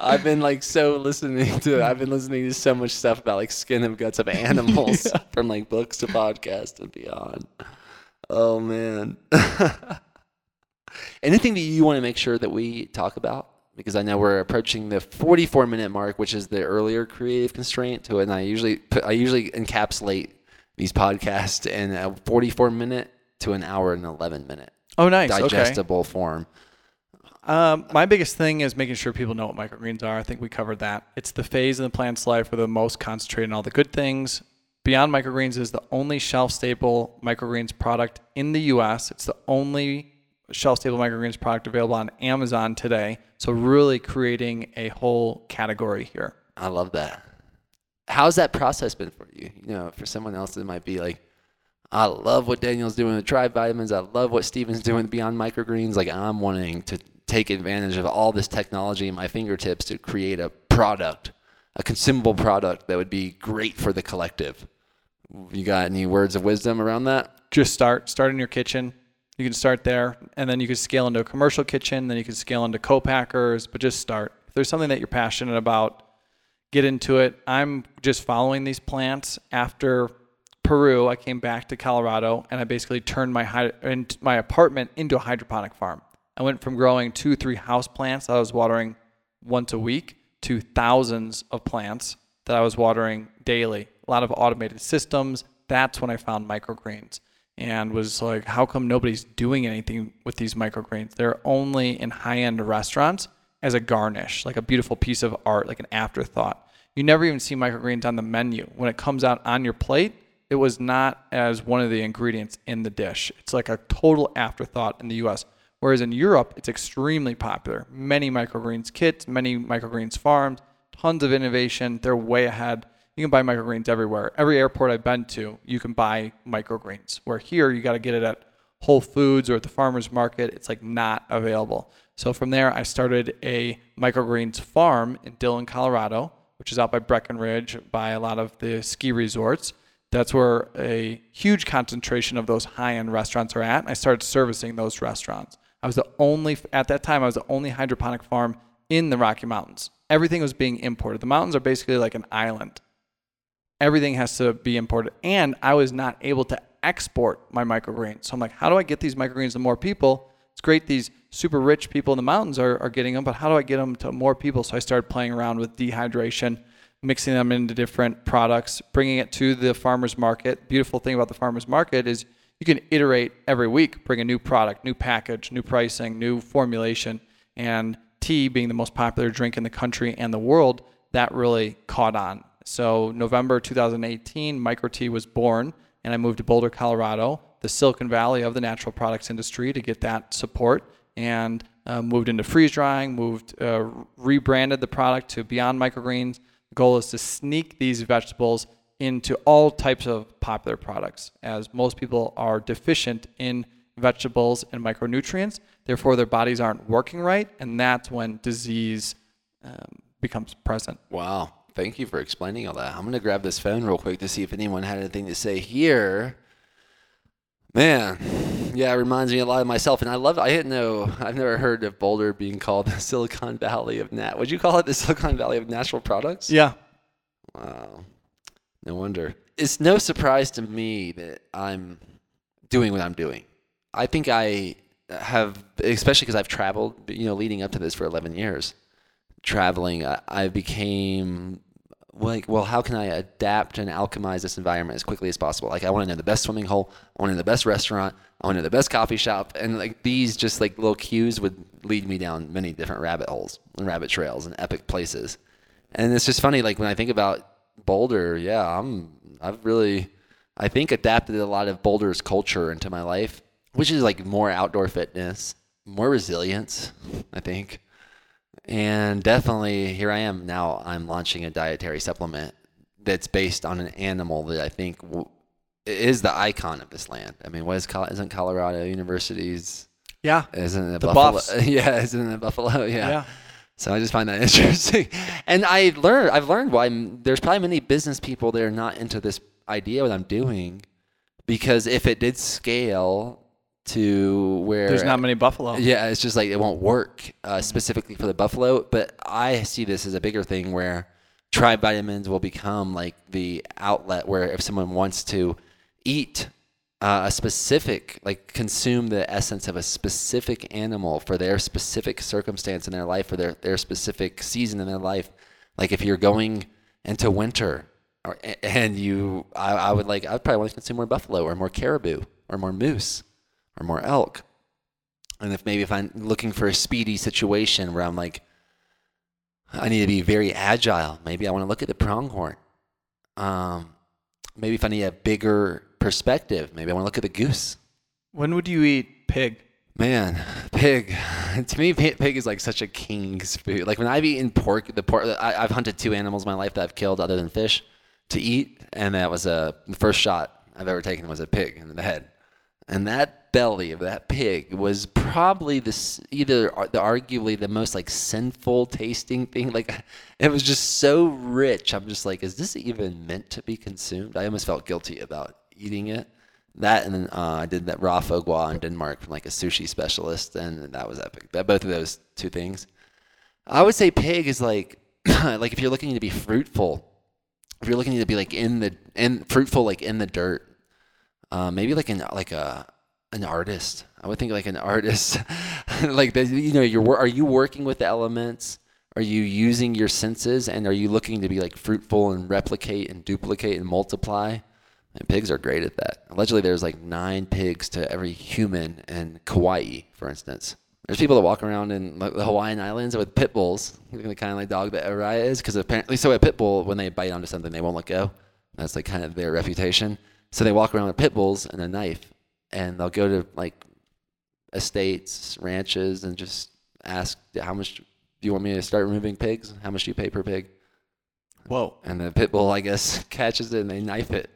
I've been like so listening to I've been listening to so much stuff about like skin and guts of animals yeah. from like books to podcasts and beyond. Oh man. Anything that you want to make sure that we talk about? Because I know we're approaching the forty-four minute mark, which is the earlier creative constraint to it, and I usually put, I usually encapsulate these podcasts in a forty-four minute to an hour and eleven minute. Oh, nice. Digestible okay. form. Um, my biggest thing is making sure people know what microgreens are. I think we covered that. It's the phase in the plant's life where they're most concentrated in all the good things. Beyond Microgreens is the only shelf-stable microgreens product in the U S. It's the only shelf-stable microgreens product available on Amazon today. So really creating a whole category here. I love that. How's that process been for you? You know, for someone else, it might be like, I love what Daniel's doing with Tribe Vitamins. I love what Steven's doing with Beyond Microgreens. Like, I'm wanting to take advantage of all this technology in my fingertips to create a product, a consumable product that would be great for the collective. You got any words of wisdom around that? Just start. Start in your kitchen. You can start there, and then you can scale into a commercial kitchen. Then you can scale into co-packers, but just start. If there's something that you're passionate about, get into it. I'm just following these plants. After Peru, I came back to Colorado, and I basically turned my hyd- my apartment into a hydroponic farm. I went from growing two, three house plants that I was watering once a week to thousands of plants that I was watering daily. A lot of automated systems. That's when I found microgreens and was like, how come nobody's doing anything with these microgreens? They're only in high-end restaurants as a garnish, like a beautiful piece of art, like an afterthought. You never even see microgreens on the menu. When it comes out on your plate, it was not as one of the ingredients in the dish. It's like a total afterthought in the U S. Whereas in Europe, it's extremely popular. Many microgreens kits, many microgreens farms, tons of innovation. They're way ahead. You can buy microgreens everywhere. Every airport I've been to, you can buy microgreens. Where here, you got to get it at Whole Foods or at the farmer's market. It's like not available. So from there, I started a microgreens farm in Dillon, Colorado, which is out by Breckenridge, by a lot of the ski resorts. That's where a huge concentration of those high-end restaurants are at. I started servicing those restaurants. I was the only, at that time, I was the only hydroponic farm in the Rocky Mountains. Everything was being imported. The mountains are basically like an island. Everything has to be imported. And I was not able to export my microgreens. So I'm like, how do I get these microgreens to more people? It's great these super rich people in the mountains are, are getting them, but how do I get them to more people? So I started playing around with dehydration, mixing them into different products, bringing it to the farmer's market. Beautiful thing about the farmer's market is you can iterate every week, bring a new product, new package, new pricing, new formulation. And tea being the most popular drink in the country and the world, that really caught on. So November two thousand eighteen, Micro Tea was born, and I moved to Boulder, Colorado, the Silicon Valley of the natural products industry, to get that support, and uh, moved into freeze drying, moved, uh, rebranded the product to Beyond Microgreens. The goal is to sneak these vegetables into all types of popular products, as most people are deficient in vegetables and micronutrients. Therefore, their bodies aren't working right, and that's when disease um, becomes present. Wow. Thank you for explaining all that. I'm going to grab this phone real quick to see if anyone had anything to say here. Man, yeah, it reminds me a lot of myself. And I love, I didn't know, I've never heard of Boulder being called the Silicon Valley of Nat. Would you call it the Silicon Valley of natural products? Yeah. Wow. No wonder. It's no surprise to me that I'm doing what I'm doing. I think I have, especially because I've traveled, you know, leading up to this for eleven years. Traveling, I became like, well, how can I adapt and alchemize this environment as quickly as possible? Like, I want to know the best swimming hole, I want to know the best restaurant, I want to know the best coffee shop, and like these just like little cues would lead me down many different rabbit holes and rabbit trails and epic places. And it's just funny, like when I think about Boulder, yeah, I'm, I've really, I think adapted a lot of Boulder's culture into my life, which is like more outdoor fitness, more resilience, I think. And definitely, here I am now. I'm launching a dietary supplement that's based on an animal that I think w- is the icon of this land. I mean, what is Col- isn't Colorado University's? Yeah, isn't it the buffalo? Buffs. Yeah, isn't it a buffalo? Yeah. yeah. So I just find that interesting, and I learned. I've learned why there's probably many business people that are not into this idea what I'm doing, because if it did scale to where there's not many buffalo. Yeah, it's just like it won't work uh, specifically for the buffalo. But I see this as a bigger thing where Tribe Vitamins will become like the outlet where if someone wants to eat uh, a specific, like consume the essence of a specific animal for their specific circumstance in their life or their, their specific season in their life. Like if you're going into winter or, and you, I, I would like, I would probably want to consume more buffalo or more caribou or more moose. Or more elk. And if maybe if I'm looking for a speedy situation where I'm like, I need to be very agile. Maybe I want to look at the pronghorn. Um, maybe if I need a bigger perspective, maybe I want to look at the goose. When would you eat pig? Man, pig. To me, pig is like such a king's food. Like when I've eaten pork, the pork. I, I've hunted two animals in my life that I've killed other than fish to eat. And that was a, the first shot I've ever taken was a pig in the head. And that belly of that pig was probably this either the arguably the most like sinful tasting thing. Like it was just so rich. I'm just like, is this even meant to be consumed? I almost felt guilty about eating it. That and then uh, I did that raw foie gras in Denmark from like a sushi specialist, and that was epic. That both of those two things. I would say pig is like like if you're looking to be fruitful, if you're looking to be like in the in fruitful like in the dirt. Uh, maybe like an like a an artist. I would think like an artist, like the, you know, you're are you working with the elements? Are you using your senses? And are you looking to be like fruitful and replicate and duplicate and multiply? And pigs are great at that. Allegedly, there's like nine pigs to every human in Kauai, for instance. There's people that walk around in like, the Hawaiian Islands with pit bulls, the kind of like dog that Araya is, because apparently, so a pit bull when they bite onto something, they won't let go. That's like kind of their reputation. So they walk around with pit bulls and a knife, and they'll go to like estates, ranches, and just ask, "How much do you want me to start removing pigs? How much do you pay per pig?" Whoa! And the pit bull, I guess, catches it and they knife it,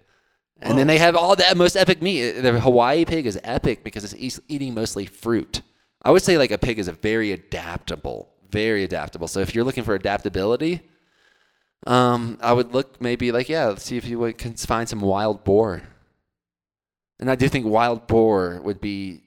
Whoa. And then they have all that most epic meat. The Hawaii pig is epic because it's eating mostly fruit. I would say like a pig is a very adaptable, very adaptable. So if you're looking for adaptability, um, I would look maybe like, yeah, let's see if you can find some wild boar. And I do think wild boar would be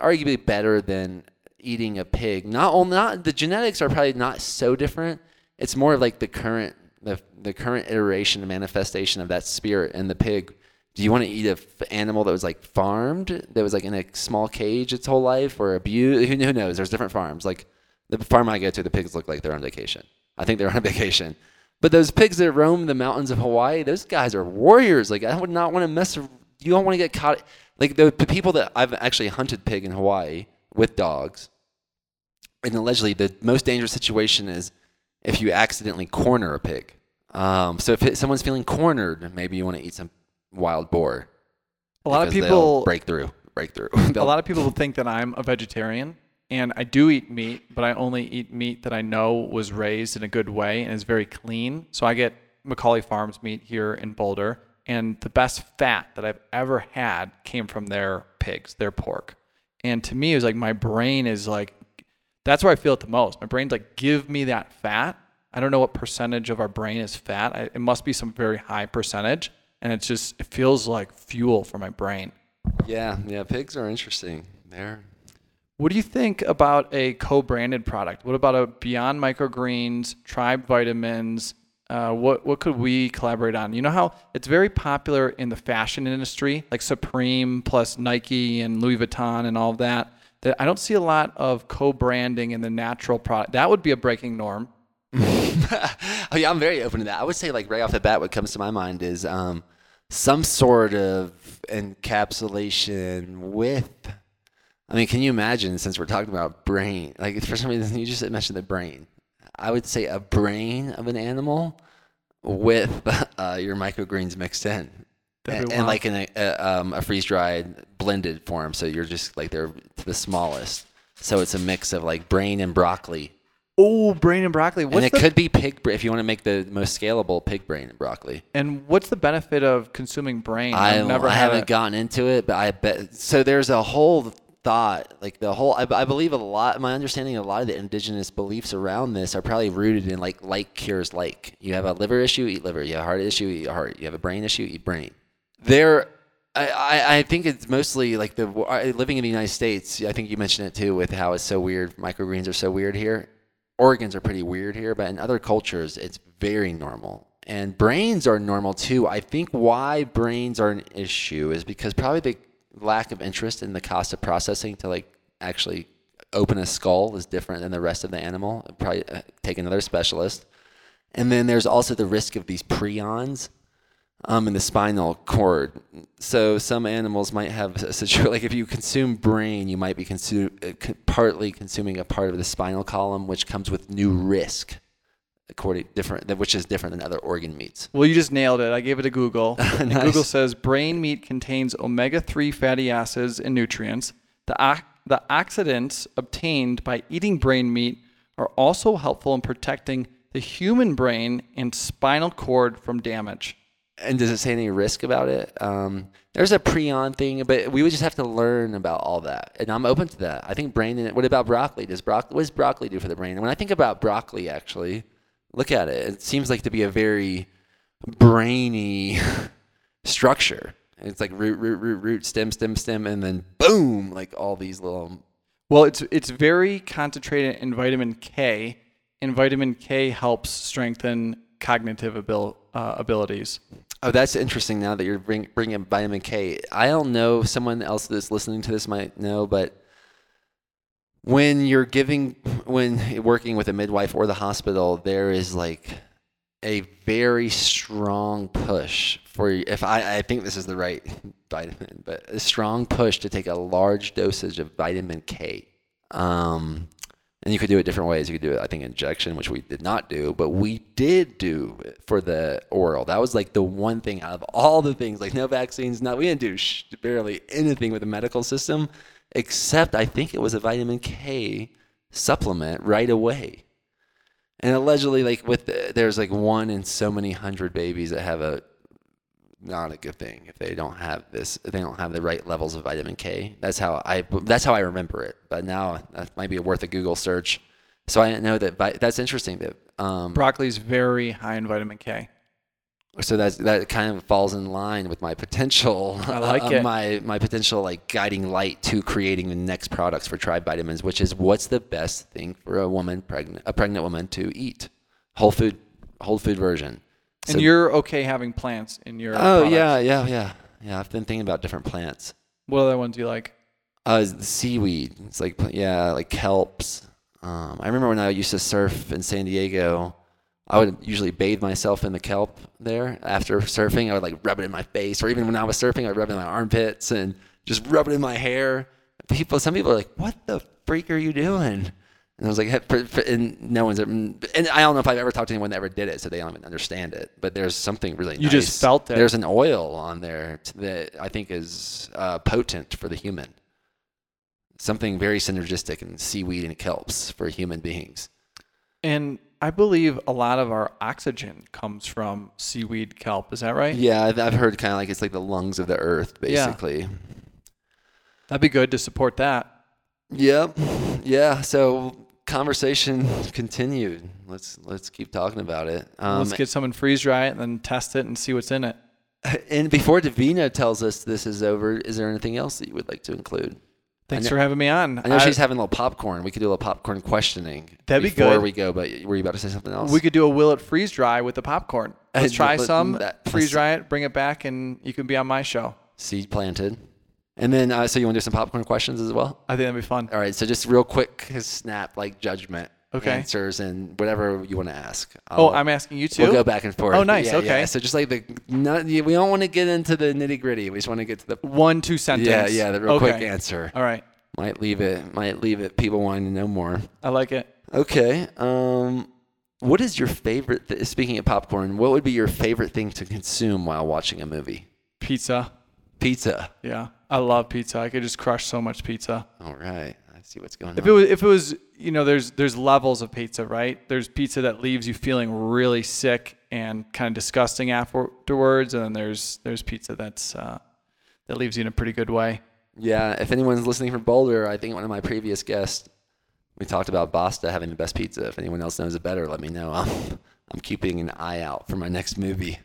arguably better than eating a pig. Not only, not the genetics are probably not so different. It's more of like the current the the current iteration and manifestation of that spirit in the pig. Do you want to eat an f- animal that was like farmed, that was like in a small cage its whole life, or abused? Who, who knows? There's different farms. Like the farm I go to, the pigs look like they're on vacation. I think they're on vacation. But those pigs that roam the mountains of Hawaii, those guys are warriors. Like I would not want to mess. You don't want to get caught. Like the, the people that I've actually hunted pig in Hawaii with dogs, and allegedly the most dangerous situation is if you accidentally corner a pig. Um, so if it, someone's feeling cornered, maybe you want to eat some wild boar. A lot of people break through, break through. A lot of people think that I'm a vegetarian, and I do eat meat, but I only eat meat that I know was raised in a good way and is very clean. So I get Macaulay Farms meat here in Boulder, and the best fat that I've ever had came from their pigs, their pork. And to me, it was like my brain is like, that's where I feel it the most. My brain's like, give me that fat. I don't know what percentage of our brain is fat. I, it must be some very high percentage. And it's just, it feels like fuel for my brain. Yeah, yeah, pigs are interesting. They're... What do you think about a co-branded product? What about a Beyond Microgreens, Tribe Vitamins? Uh, what what could we collaborate on? You know how it's very popular in the fashion industry, like Supreme plus Nike and Louis Vuitton and all of that. That I don't see a lot of co-branding in the natural product. That would be a breaking norm. Oh yeah, I'm very open to that. I would say like right off the bat, what comes to my mind is um, some sort of encapsulation with. I mean, can you imagine? Since we're talking about brain, like for some reason you just mentioned the brain. I would say a brain of an animal with uh, your microgreens mixed in, and, and like in a, a, um, a freeze-dried blended form. So you're just like they're the smallest. So it's a mix of like brain and broccoli. Oh, brain and broccoli. What's and it the... could be pig brain if you want to make the most scalable pig brain and broccoli. And what's the benefit of consuming brain? I, I've never I had haven't it. gotten into it, but I bet. So there's a whole. Thought like the whole I, I believe a lot my understanding of a lot of the indigenous beliefs around this are probably rooted in like like cures like. You have a liver issue, eat liver. You have a heart issue, eat heart. You have a brain issue, eat brain. There I I think it's mostly like the living in the United States. I think you mentioned it too with how it's so weird. Microgreens are so weird here. Organs are pretty weird here, but in other cultures it's very normal. And brains are normal too. I think why brains are an issue is because probably the lack of interest in the cost of processing to like actually open a skull is different than the rest of the animal. It'd probably uh, take another specialist. And then there's also the risk of these prions um, in the spinal cord. So some animals might have a situation like if you consume brain, you might be consume, uh, co- partly consuming a part of the spinal column, which comes with new risk. According different, which is different than other organ meats. Well, you just nailed it. I gave it to Google. And nice. Google says brain meat contains omega three fatty acids and nutrients. The o- the oxidants obtained by eating brain meat are also helpful in protecting the human brain and spinal cord from damage. And does it say any risk about it? Um, there's a prion thing, but we would just have to learn about all that. And I'm open to that. I think brain. What about broccoli? Does broccoli? What does broccoli do for the brain? And when I think about broccoli, actually. Look at it. It seems like to be a very brainy structure. It's like root, root, root, root, stem, stem, stem, and then boom, like all these little... Well, it's it's very concentrated in vitamin K, and vitamin K helps strengthen cognitive abil- uh, abilities. Oh, that's interesting now that you're bring, bringing vitamin K. I don't know, someone else that's listening to this might know, but... When you're giving, when working with a midwife or the hospital, there is like a very strong push for, if I, I think this is the right vitamin, but a strong push to take a large dosage of vitamin K. Um, and you could do it different ways. You could do it, I think, injection, which we did not do, but we did do it for the oral. That was like the one thing out of all the things, like no vaccines, not, we didn't do sh- barely anything with the medical system. Except I think it was a vitamin K supplement right away. And allegedly, like with the, there's like one in so many hundred babies that have a not a good thing if they don't have this, if they don't have the right levels of vitamin K. That's how I, that's how I remember it. But now that might be worth a Google search. So I didn't know that, but that's interesting. That um, broccoli is very high in vitamin K. So that's, that kind of falls in line with my potential, I like uh, it. my my potential like guiding light to creating the next products for Tribe Vitamins, which is what's the best thing for a woman pregnant, a pregnant woman to eat, whole food, whole food version. So, and you're okay having plants in your Oh, products. yeah, yeah, yeah. Yeah, I've been thinking about different plants. What other ones do you like? Uh, seaweed. It's like, yeah, like kelps. Um, I remember when I used to surf in San Diego, I would usually bathe myself in the kelp there. After surfing, I would like rub it in my face. Or even when I was surfing, I'd rub it in my armpits and just rub it in my hair. People, some people are like, what the freak are you doing? And I was like, and no one's, and I don't know if I've ever talked to anyone that ever did it, so they don't even understand it. But there's something really nice. You just felt it. There's an oil on there that I think is uh, potent for the human. Something very synergistic in seaweed and kelps for human beings. And I believe a lot of our oxygen comes from seaweed kelp. Is that right? Yeah, I've heard kind of like it's like the lungs of the earth, basically. Yeah. That'd be good to support that. Yep. Yeah. So. Conversation continued. Let's let's keep talking about it. Um, let's get someone freeze dry it and then test it and see what's in it. And before Davina tells us this is over, is there anything else that you would like to include? Thanks know, for having me on. I know I, she's having a little popcorn. We could do a little popcorn questioning. That'd be good. Before we go, but were you about to say something else? We could do a will it freeze dry with the popcorn. Let's try let, some, that, freeze dry it, bring it back, and you can be on my show. Seed planted. And then, uh, so you want to do some popcorn questions as well? I think that'd be fun. All right. So just real quick, snap, like judgment okay. answers and whatever you want to ask. I'll, oh, I'm asking you too? We'll go back and forth. Oh, nice. Yeah, okay. Yeah. So just like the, not, we don't want to get into the nitty gritty. We just want to get to the one, two sentence. Yeah. Yeah. The real okay. quick answer. All right. Might leave it. Might leave it. People wanting to know more. I like it. Okay. Um, what is your favorite, th- speaking of popcorn, what would be your favorite thing to consume while watching a movie? Pizza. Pizza. Yeah. I love pizza. I could just crush so much pizza. All right. I see what's going on. If it was, if it was, you know, there's there's levels of pizza, right? There's pizza that leaves you feeling really sick and kind of disgusting afterwards, and then there's there's pizza that's uh, that leaves you in a pretty good way. Yeah. If anyone's listening from Boulder, I think one of my previous guests, we talked about Basta having the best pizza. If anyone else knows it better, let me know. I'm I'm keeping an eye out for my next movie.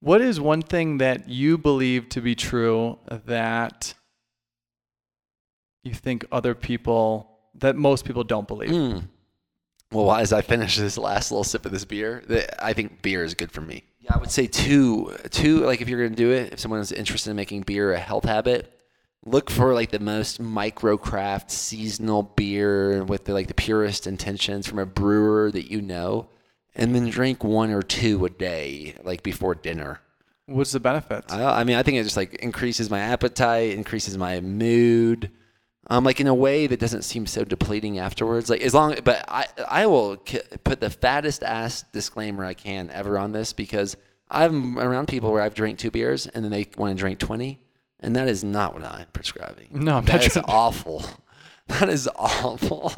What is one thing that you believe to be true that you think other people, that most people don't believe? Mm. Well, as I finish this last little sip of this beer, I think beer is good for me. Yeah, I would say two, two. Like if you're going to do it, if someone's interested in making beer a health habit, look for like the most microcraft seasonal beer with the, like the purest intentions from a brewer that you know. And then drink one or two a day, like before dinner. What's the benefit? I, I mean, I think it just like increases my appetite, increases my mood, um, like in a way that doesn't seem so depleting afterwards. Like as long, but I I will k- put the fattest ass disclaimer I can ever on this because I'm around people where I've drank two beers and then they want to drink twenty, and that is not what I'm prescribing. No, I'm that not is trying. awful. That is awful.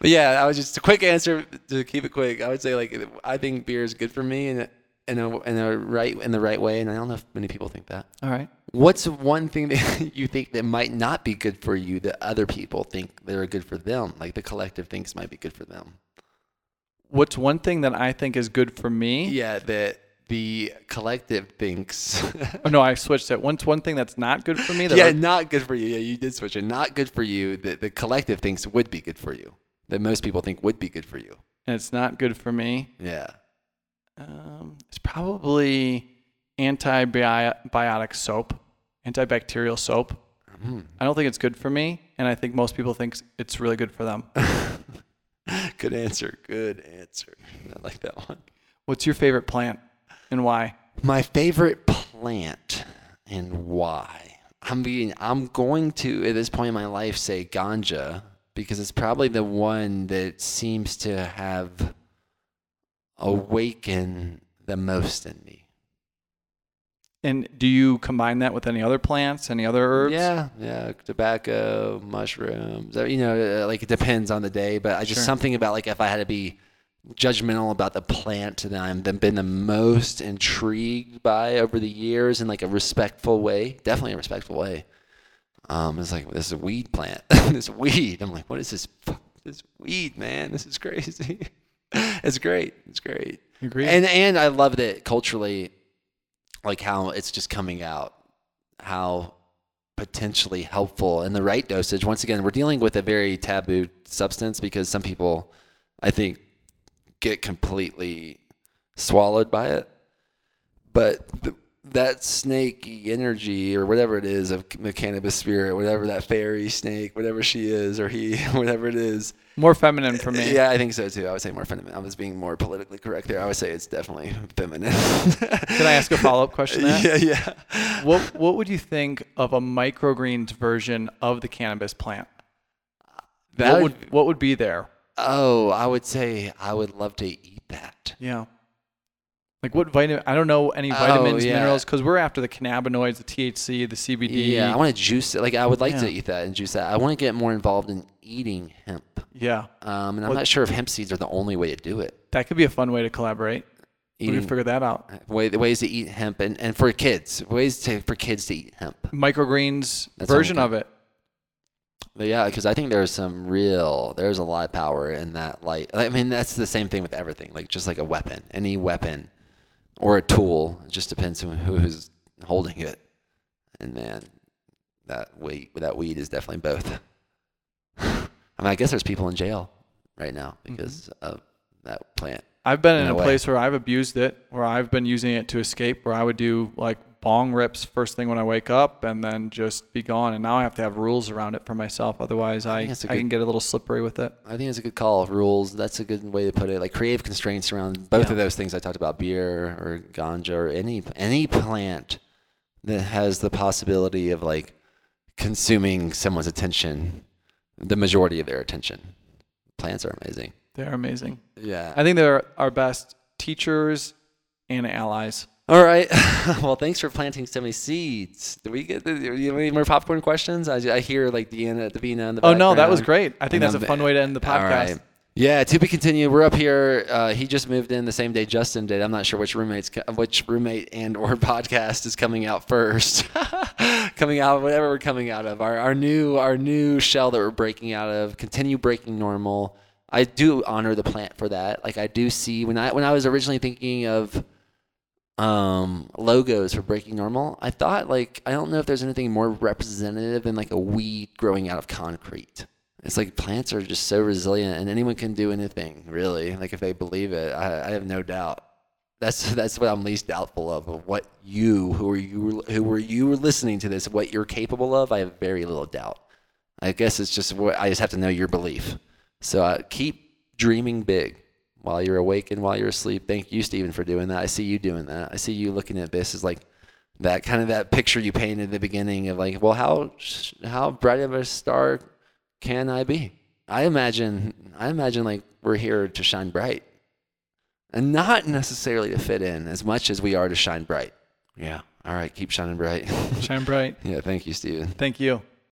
But yeah, I was just a quick answer to keep it quick. I would say like I think beer is good for me in in a, in a right in the right way, and I don't know if many people think that. All right. What's one thing that you think that might not be good for you that other people think they're good for them? Like the collective thinks might be good for them. What's one thing that I think is good for me? Yeah, that the collective thinks. Oh no, I switched it. What's one thing that's not good for me? That yeah, like... not good for you. Yeah, you did switch it. Not good for you that the collective thinks would be good for you. That most people think would be good for you. And it's not good for me. Yeah. Um, it's probably antibiotic soap, antibacterial soap. Mm. I don't think it's good for me. And I think most people think it's really good for them. Good answer. Good answer. I like that one. What's your favorite plant and why? My favorite plant and why? I'm being, I'm going to, at this point in my life, say ganja. Because it's probably the one that seems to have awakened the most in me. And do you combine that with any other plants, any other herbs? Yeah, yeah, tobacco, mushrooms. You know, like it depends on the day. But I just sure. something about like if I had to be judgmental about the plant that I've been the most intrigued by over the years in like a respectful way, definitely a respectful way. Um, it's like, this is a weed plant, this weed. I'm like, what is this? This weed, man, this is crazy. It's great. It's great. Agreed. And, and I loved it culturally, like how it's just coming out, how potentially helpful in the right dosage. Once again, we're dealing with a very taboo substance because some people, I think, get completely swallowed by it. But the, that snaky energy or whatever it is of the cannabis spirit, whatever that fairy snake, whatever she is or he, whatever it is. More feminine for me. Yeah, I think so too. I would say more feminine. I was being more politically correct there. I would say it's definitely feminine. Can I ask a follow-up question there? Yeah, yeah. What, what would you think of a microgreens version of the cannabis plant? That what would, what would be there? Oh, I would say I would love to eat that. Yeah. Like what vitamin? I don't know any vitamins, oh, yeah. minerals, because we're after the cannabinoids, the T H C, the C B D. Yeah, I want to juice it. Like I would like yeah. to eat that and juice that. I want to get more involved in eating hemp. Yeah. Um, and I'm well, not sure if hemp seeds are the only way to do it. That could be a fun way to collaborate. Eating, we can figure that out. Way, the ways to eat hemp and, and for kids, ways to, for kids to eat hemp. Microgreens That's version of it. But yeah, because I think there's some real, there's a lot of power in that light. I mean, that's the same thing with everything, like just like a weapon, any weapon or a tool. It just depends on who's holding it. And man, that weed, that weed is definitely both. I mean, I guess there's people in jail right now because mm-hmm. of that plant. I've been in, in a, a place where I've abused it, where I've been using it to escape, where I would do like bong rips first thing when I wake up and then just be gone. And now I have to have rules around it for myself. Otherwise, I, I, good, I can get a little slippery with it. I think it's a good call. Rules, that's a good way to put it. Like creative constraints around both yeah. of those things I talked about, beer or ganja or any any plant that has the possibility of like consuming someone's attention, the majority of their attention. Plants are amazing. They're amazing. Yeah. I think they're our best teachers and allies. All right. Well, thanks for planting so many seeds. Did we get the, do you have any more popcorn questions? I, I hear like Deanna, Davina in the background. Oh, no, that was great. I think and that's I'm, a fun way to end the podcast. All right. Yeah, to be continued. We're up here. Uh, he just moved in the same day Justin did. I'm not sure which roommate's which roommate and or podcast is coming out first. Coming out of whatever we're coming out of. Our our new our new shell that we're breaking out of. Continue breaking normal. I do honor the plant for that. Like I do see when I when I was originally thinking of um logos for Breaking Normal, I thought like I don't know if there's anything more representative than like a weed growing out of concrete. It's like plants are just so resilient and anyone can do anything, really, like if they believe it. I, I have no doubt. That's that's what I'm least doubtful of, of what you who are you who were you listening to this, what you're capable of. I have very little doubt. I guess it's just what I just have to know your belief. So uh, keep dreaming big. While you're awake and while you're asleep. Thank you, Stephen, for doing that. I see you doing that. I see you looking at this as like that kind of that picture you painted at the beginning of like, well, how how bright of a star can I be? I imagine I imagine like we're here to shine bright, and not necessarily to fit in as much as we are to shine bright. Yeah. All right. Keep shining bright. Shine bright. Yeah. Thank you, Stephen. Thank you.